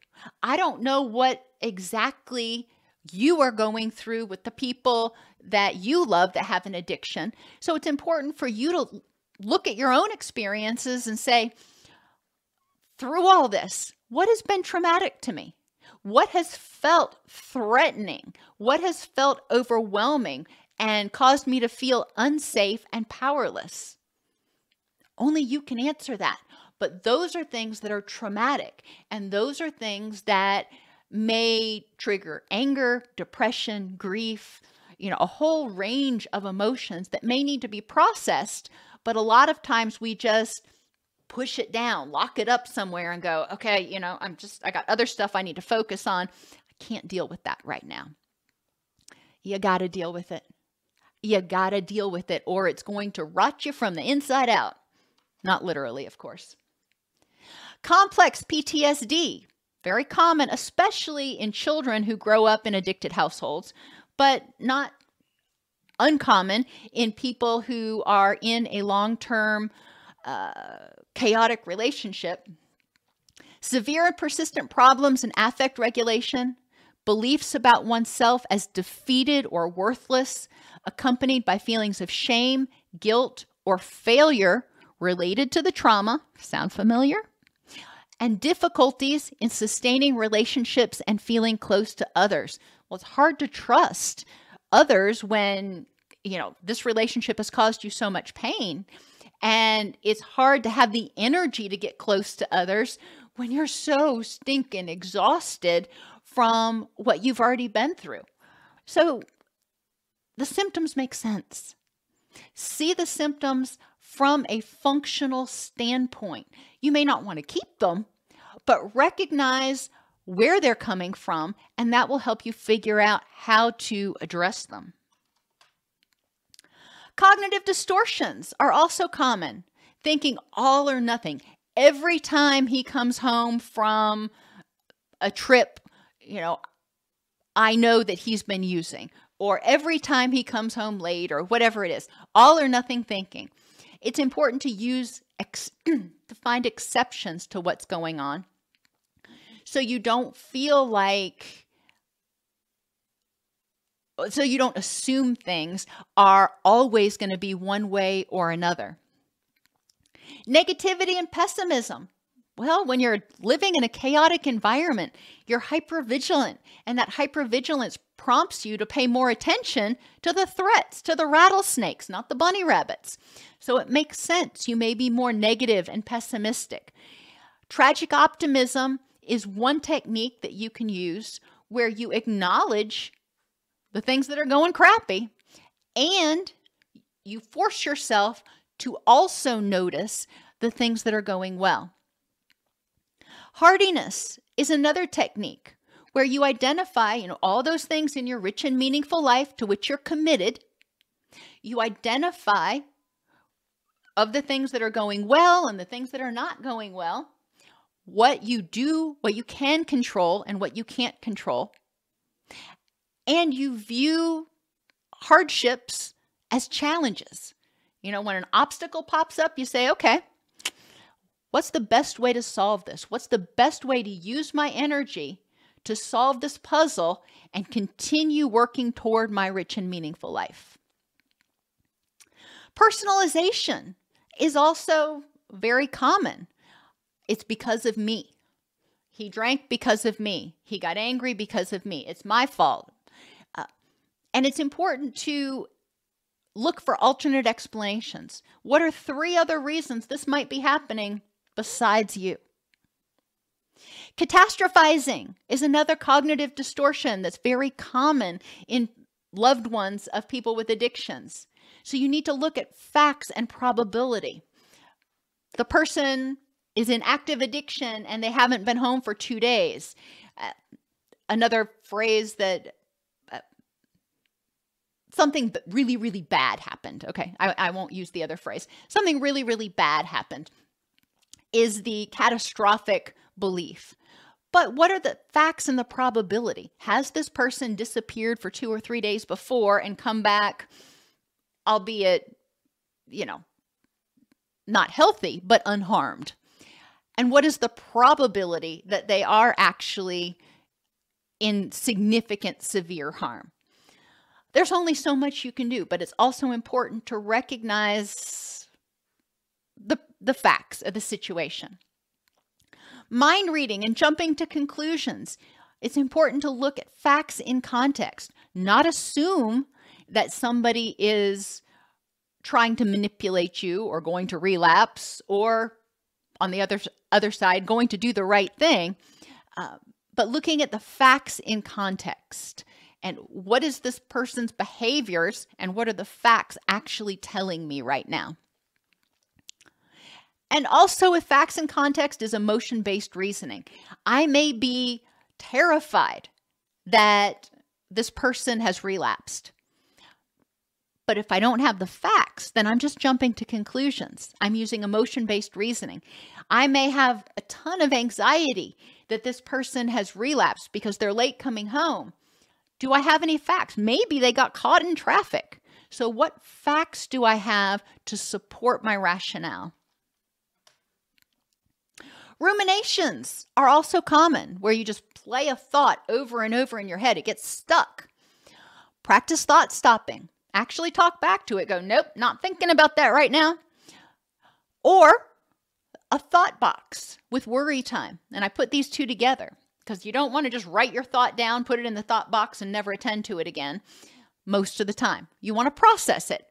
I don't know what exactly you are going through with the people that you love that have an addiction. So it's important for you to look at your own experiences and say, through all this, what has been traumatic to me? What has felt threatening? What has felt overwhelming and caused me to feel unsafe and powerless? Only you can answer that. But those are things that are traumatic, and those are things that may trigger anger, depression, grief, you know, a whole range of emotions that may need to be processed. But a lot of times we just push it down, lock it up somewhere and go, okay, you know, I got other stuff I need to focus on. I can't deal with that right now. You got to deal with it. You got to deal with it, or it's going to rot you from the inside out. Not literally, of course. Complex PTSD, very common, especially in children who grow up in addicted households, but not uncommon in people who are in a long-term chaotic relationship. Severe and persistent problems in affect regulation, beliefs about oneself as defeated or worthless, accompanied by feelings of shame, guilt, or failure related to the trauma. Sound familiar? And difficulties in sustaining relationships and feeling close to others. Well, it's hard to trust others when, you know, this relationship has caused you so much pain, and it's hard to have the energy to get close to others when you're so stinking exhausted from what you've already been through. So the symptoms make sense. See the symptoms from a functional standpoint. You may not want to keep them, but recognize where they're coming from, and that will help you figure out how to address them. Cognitive distortions are also common. Thinking all or nothing. Every time he comes home from a trip, you know, I know that he's been using. Or every time he comes home late or whatever it is. All or nothing thinking. It's important to to find exceptions to what's going on, so you don't assume things are always going to be one way or another. Negativity and pessimism. Well, when you're living in a chaotic environment, you're hypervigilant, and that hypervigilance prompts you to pay more attention to the threats, to the rattlesnakes, not the bunny rabbits. So it makes sense. You may be more negative and pessimistic. Tragic optimism is one technique that you can use where you acknowledge the things that are going crappy, and you force yourself to also notice the things that are going well. Hardiness is another technique where you identify, you know, all those things in your rich and meaningful life to which you're committed. You identify of the things that are going well and the things that are not going well, what you do, what you can control and what you can't control. And you view hardships as challenges. You know, when an obstacle pops up, you say, okay, what's the best way to solve this? What's the best way to use my energy to solve this puzzle and continue working toward my rich and meaningful life? Personalization is also very common. It's because of me. He drank because of me. He got angry because of me. It's my fault. And it's important to look for alternate explanations. What are three other reasons this might be happening besides you? Catastrophizing is another cognitive distortion that's very common in loved ones of people with addictions. So you need to look at facts and probability. The person is in active addiction and they haven't been home for 2 days. Another phrase that something really, really bad happened. Okay, I won't use the other phrase. Something really, really bad happened is the catastrophic belief. But what are the facts and the probability? Has this person disappeared for 2 or 3 days before and come back, albeit, you know, not healthy, but unharmed? And what is the probability that they are actually in significant, severe harm? There's only so much you can do, but it's also important to recognize the facts of the situation. Mind reading and jumping to conclusions. It's important to look at facts in context, not assume that somebody is trying to manipulate you or going to relapse or on the other side, going to do the right thing, but looking at the facts in context. And what is this person's behaviors and what are the facts actually telling me right now? And also, with facts and context is emotion-based reasoning. I may be terrified that this person has relapsed. But if I don't have the facts, then I'm just jumping to conclusions. I'm using emotion-based reasoning. I may have a ton of anxiety that this person has relapsed because they're late coming home. Do I have any facts? Maybe they got caught in traffic. So what facts do I have to support my rationale? Ruminations are also common, where you just play a thought over and over in your head. It gets stuck. Practice thought stopping. Actually talk back to it. Go, nope, not thinking about that right now. Or a thought box with worry time. And I put these two together because you don't want to just write your thought down, put it in the thought box, and never attend to it again most of the time. You want to process it.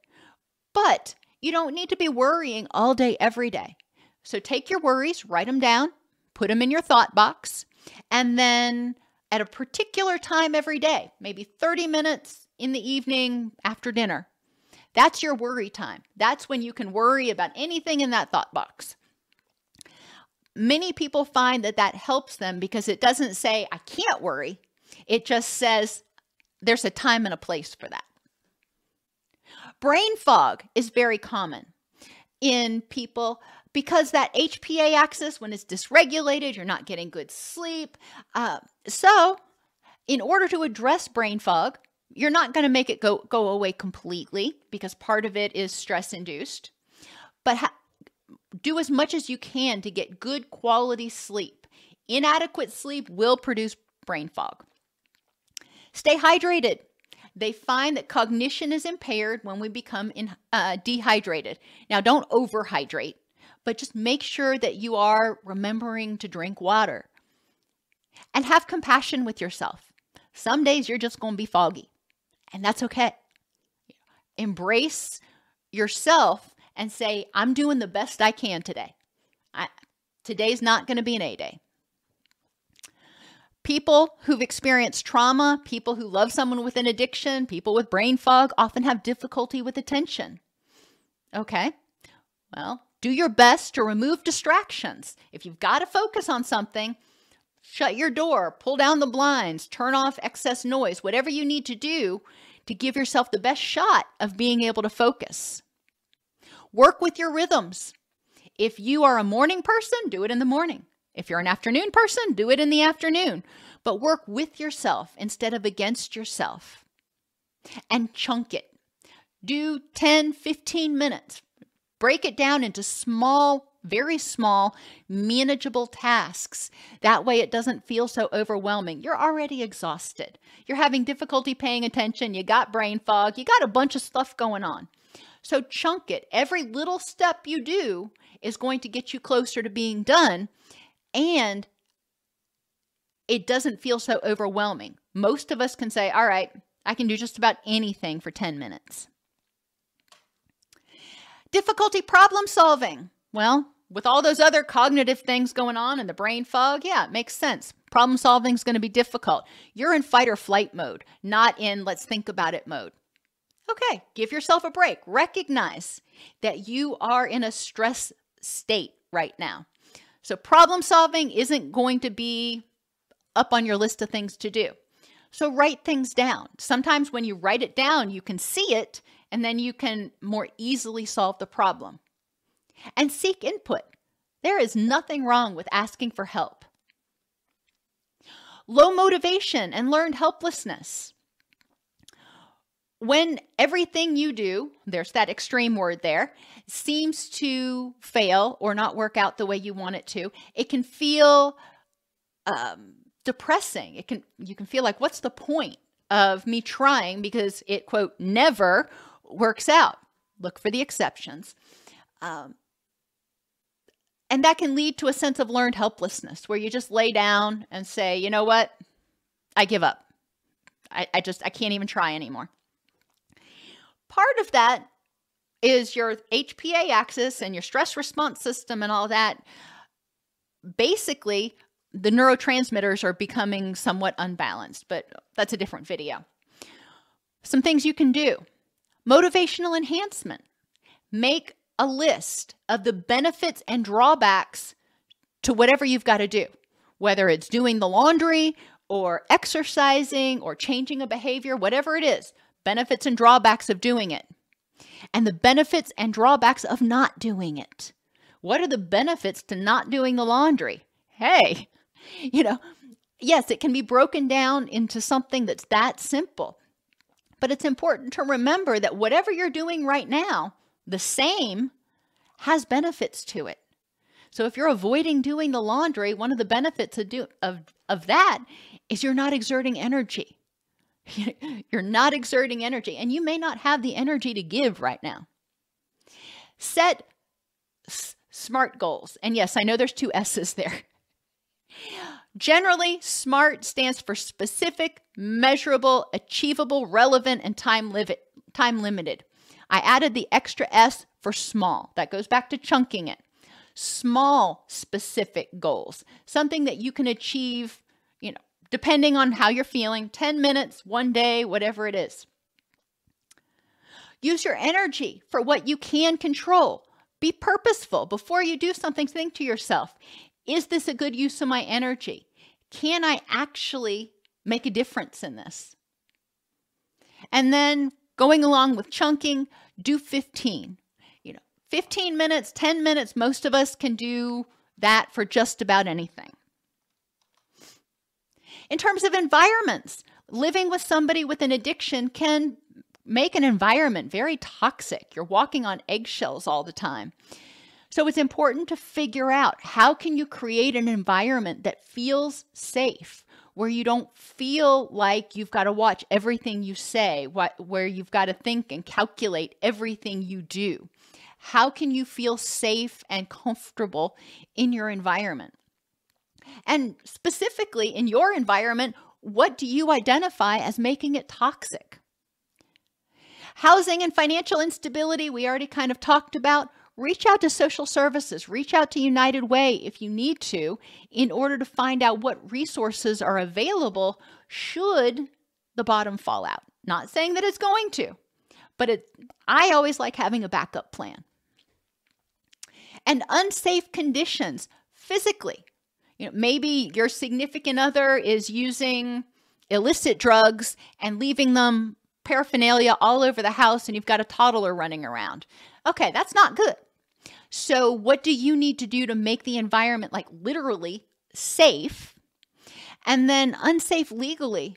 But you don't need to be worrying all day, every day. So take your worries, write them down, put them in your thought box, and then at a particular time every day, maybe 30 minutes in the evening after dinner, that's your worry time. That's when you can worry about anything in that thought box. Many people find that that helps them because it doesn't say, I can't worry. It just says there's a time and a place for that. Brain fog is very common in people because that HPA axis, when it's dysregulated, you're not getting good sleep. So in order to address brain fog, you're not going to make it go away completely because part of it is stress-induced. But do as much as you can to get good quality sleep. Inadequate sleep will produce brain fog. Stay hydrated. They find that cognition is impaired when we become dehydrated. Now, don't overhydrate, but just make sure that you are remembering to drink water and have compassion with yourself. Some days you're just going to be foggy, and that's okay. Embrace yourself and say, I'm doing the best I can today. Today's not going to be an A day. People who've experienced trauma, people who love someone with an addiction, people with brain fog often have difficulty with attention. Okay, well, do your best to remove distractions. If you've got to focus on something, shut your door, pull down the blinds, turn off excess noise, whatever you need to do to give yourself the best shot of being able to focus. Work with your rhythms. If you are a morning person, do it in the morning. If you're an afternoon person, do it in the afternoon. But work with yourself instead of against yourself. And chunk it. Do 10, 15 minutes. Break it down into small, very small, manageable tasks. That way it doesn't feel so overwhelming. You're already exhausted. You're having difficulty paying attention. You got brain fog. You got a bunch of stuff going on. So chunk it. Every little step you do is going to get you closer to being done. And it doesn't feel so overwhelming. Most of us can say, all right, I can do just about anything for 10 minutes. Difficulty problem solving. Well, with all those other cognitive things going on and the brain fog, yeah, it makes sense. Problem solving is going to be difficult. You're in fight or flight mode, not in let's think about it mode. Okay, give yourself a break. Recognize that you are in a stress state right now. So problem solving isn't going to be up on your list of things to do. So write things down. Sometimes when you write it down, you can see it and then you can more easily solve the problem. And seek input. There is nothing wrong with asking for help. Low motivation and learned helplessness. When everything you do, there's that extreme word there, seems to fail or not work out the way you want it to, it can feel depressing. You can feel like, what's the point of me trying because it, quote, never works out. Look for the exceptions. And that can lead to a sense of learned helplessness where you just lay down and say, you know what? I give up. I can't even try anymore. Part of that is your HPA axis and your stress response system and all that. Basically, the neurotransmitters are becoming somewhat unbalanced, but that's a different video. Some things you can do. Motivational enhancement. Make a list of the benefits and drawbacks to whatever you've got to do, whether it's doing the laundry or exercising or changing a behavior, whatever it is, benefits and drawbacks of doing it, and the benefits and drawbacks of not doing it. What are the benefits to not doing the laundry? Hey, you know, yes, it can be broken down into something that's that simple, but it's important to remember that whatever you're doing right now, the same has benefits to it. So if you're avoiding doing the laundry, one of the benefits of that is you're not exerting energy. You're not exerting energy, and you may not have the energy to give right now. Set SMART goals. And yes, I know there's two S's there. Generally, SMART stands for specific, measurable, achievable, relevant, and time limited. I added the extra S for small. That goes back to chunking it. Small, specific goals. Something that you can achieve, you know, depending on how you're feeling, 10 minutes, one day, whatever it is. Use your energy for what you can control. Be purposeful. Before you do something, think to yourself, is this a good use of my energy? Can I actually make a difference in this? And then going along with chunking, do 15. You know, 15 minutes, 10 minutes, most of us can do that for just about anything. In terms of environments, living with somebody with an addiction can make an environment very toxic. You're walking on eggshells all the time. So it's important to figure out, how can you create an environment that feels safe, where you don't feel like you've got to watch everything you say, where you've got to think and calculate everything you do. How can you feel safe and comfortable in your environment? And specifically in your environment, what do you identify as making it toxic? Housing and financial instability, we already kind of talked about. Reach out to social services, reach out to United Way if you need to, in order to find out what resources are available should the bottom fall out. Not saying that it's going to, but I always like having a backup plan. And unsafe conditions physically. You know, maybe your significant other is using illicit drugs and leaving them paraphernalia all over the house, and you've got a toddler running around. Okay, that's not good. So what do you need to do to make the environment, like, literally safe? And then unsafe legally.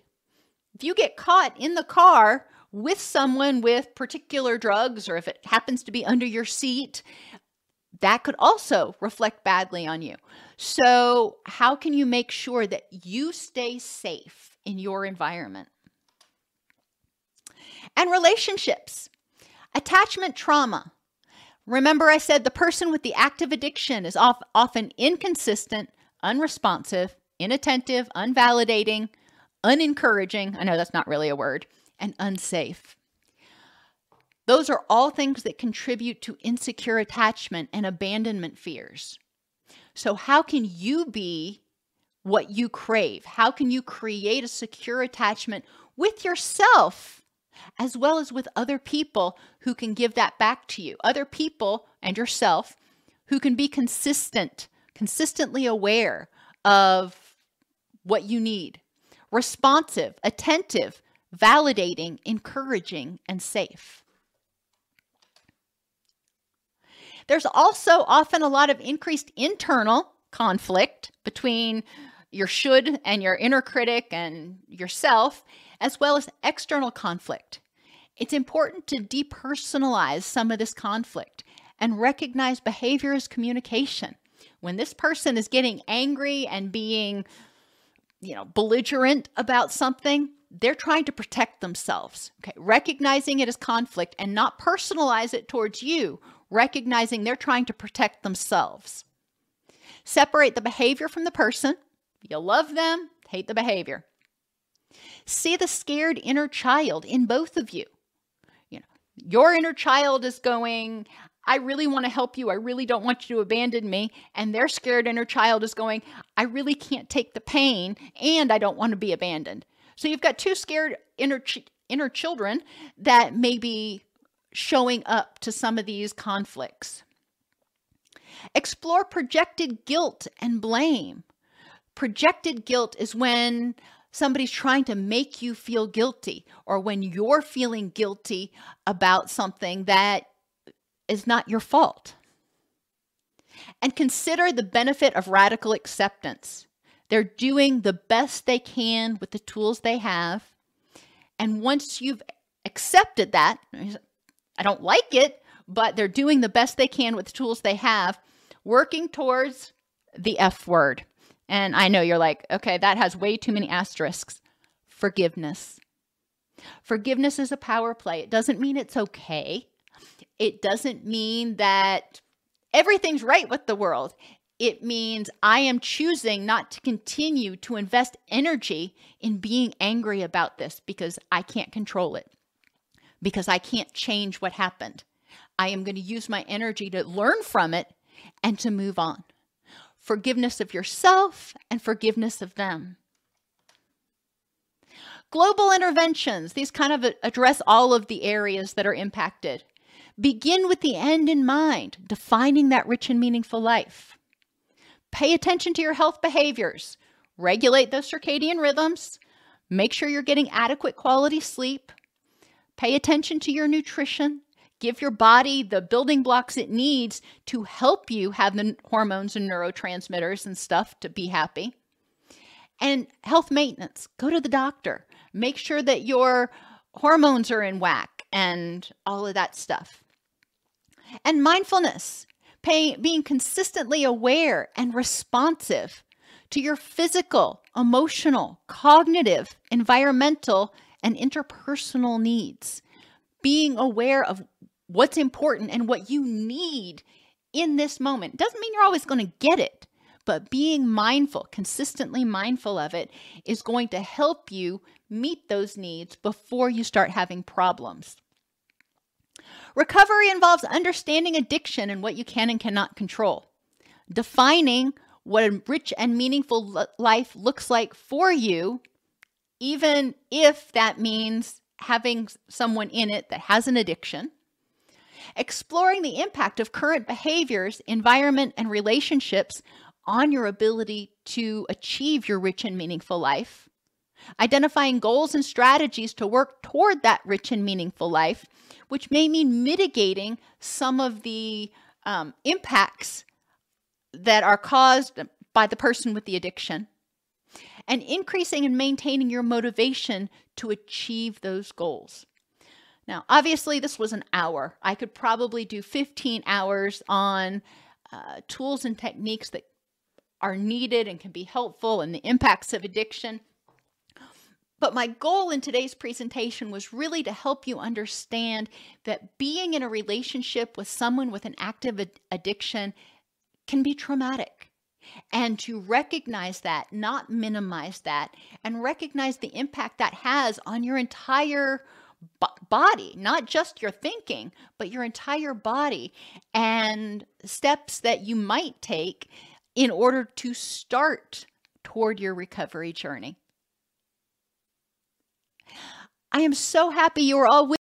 If you get caught in the car with someone with particular drugs, or if it happens to be under your seat, that could also reflect badly on you. So how can you make sure that you stay safe in your environment? And relationships. Attachment trauma. Remember I said the person with the active addiction is often inconsistent, unresponsive, inattentive, unvalidating, unencouraging, I know that's not really a word, and unsafe. Those are all things that contribute to insecure attachment and abandonment fears. So how can you be what you crave? How can you create a secure attachment with yourself as well as with other people who can give that back to you? Other people and yourself who can be consistently aware of what you need, responsive, attentive, validating, encouraging, and safe. There's also often a lot of increased internal conflict between your should and your inner critic and yourself, as well as external conflict. It's important to depersonalize some of this conflict and recognize behavior as communication. When this person is getting angry and being, belligerent about something, they're trying to protect themselves. Okay, recognizing it as conflict and not personalize it towards you. Recognizing they're trying to protect themselves. Separate the behavior from the person. You love them, hate the behavior. See the scared inner child in both of you. Your inner child is going, I really want to help you. I really don't want you to abandon me. And their scared inner child is going, I really can't take the pain and I don't want to be abandoned. So you've got two scared inner children that may be showing up to some of these conflicts. Explore projected guilt and blame. Projected guilt is when somebody's trying to make you feel guilty, or when you're feeling guilty about something that is not your fault. And consider the benefit of radical acceptance. They're doing the best they can with the tools they have. And once you've accepted that, I don't like it, but they're doing the best they can with the tools they have, working towards the F word. And I know you're like, okay, that has way too many asterisks. Forgiveness. Forgiveness is a power play. It doesn't mean it's okay. It doesn't mean that everything's right with the world. It means I am choosing not to continue to invest energy in being angry about this because I can't control it. Because I can't change what happened. I am going to use my energy to learn from it and to move on. Forgiveness of yourself and forgiveness of them. Global interventions. These kind of address all of the areas that are impacted. Begin with the end in mind, defining that rich and meaningful life. Pay attention to your health behaviors. Regulate those circadian rhythms. Make sure you're getting adequate quality sleep. Pay attention to your nutrition. Give your body the building blocks it needs to help you have the hormones and neurotransmitters and stuff to be happy. And health maintenance. Go to the doctor. Make sure that your hormones are in whack and all of that stuff. And mindfulness. Being consistently aware and responsive to your physical, emotional, cognitive, environmental, and interpersonal needs. Being aware of what's important and what you need in this moment. Doesn't mean you're always going to get it, but being mindful, consistently mindful of it, is going to help you meet those needs before you start having problems. Recovery involves understanding addiction and what you can and cannot control. Defining what a rich and meaningful life looks like for you, even if that means having someone in it that has an addiction. Exploring the impact of current behaviors, environment, and relationships on your ability to achieve your rich and meaningful life. Identifying goals and strategies to work toward that rich and meaningful life, which may mean mitigating some of the impacts that are caused by the person with the addiction. And increasing and maintaining your motivation to achieve those goals. Now, obviously, this was an hour. I could probably do 15 hours on tools and techniques that are needed and can be helpful and the impacts of addiction. But my goal in today's presentation was really to help you understand that being in a relationship with someone with an active addiction can be traumatic. and to recognize that, not minimize that, and recognize the impact that has on your entire body, not just your thinking, but your entire body, and steps that you might take in order to start toward your recovery journey. I am so happy you're all with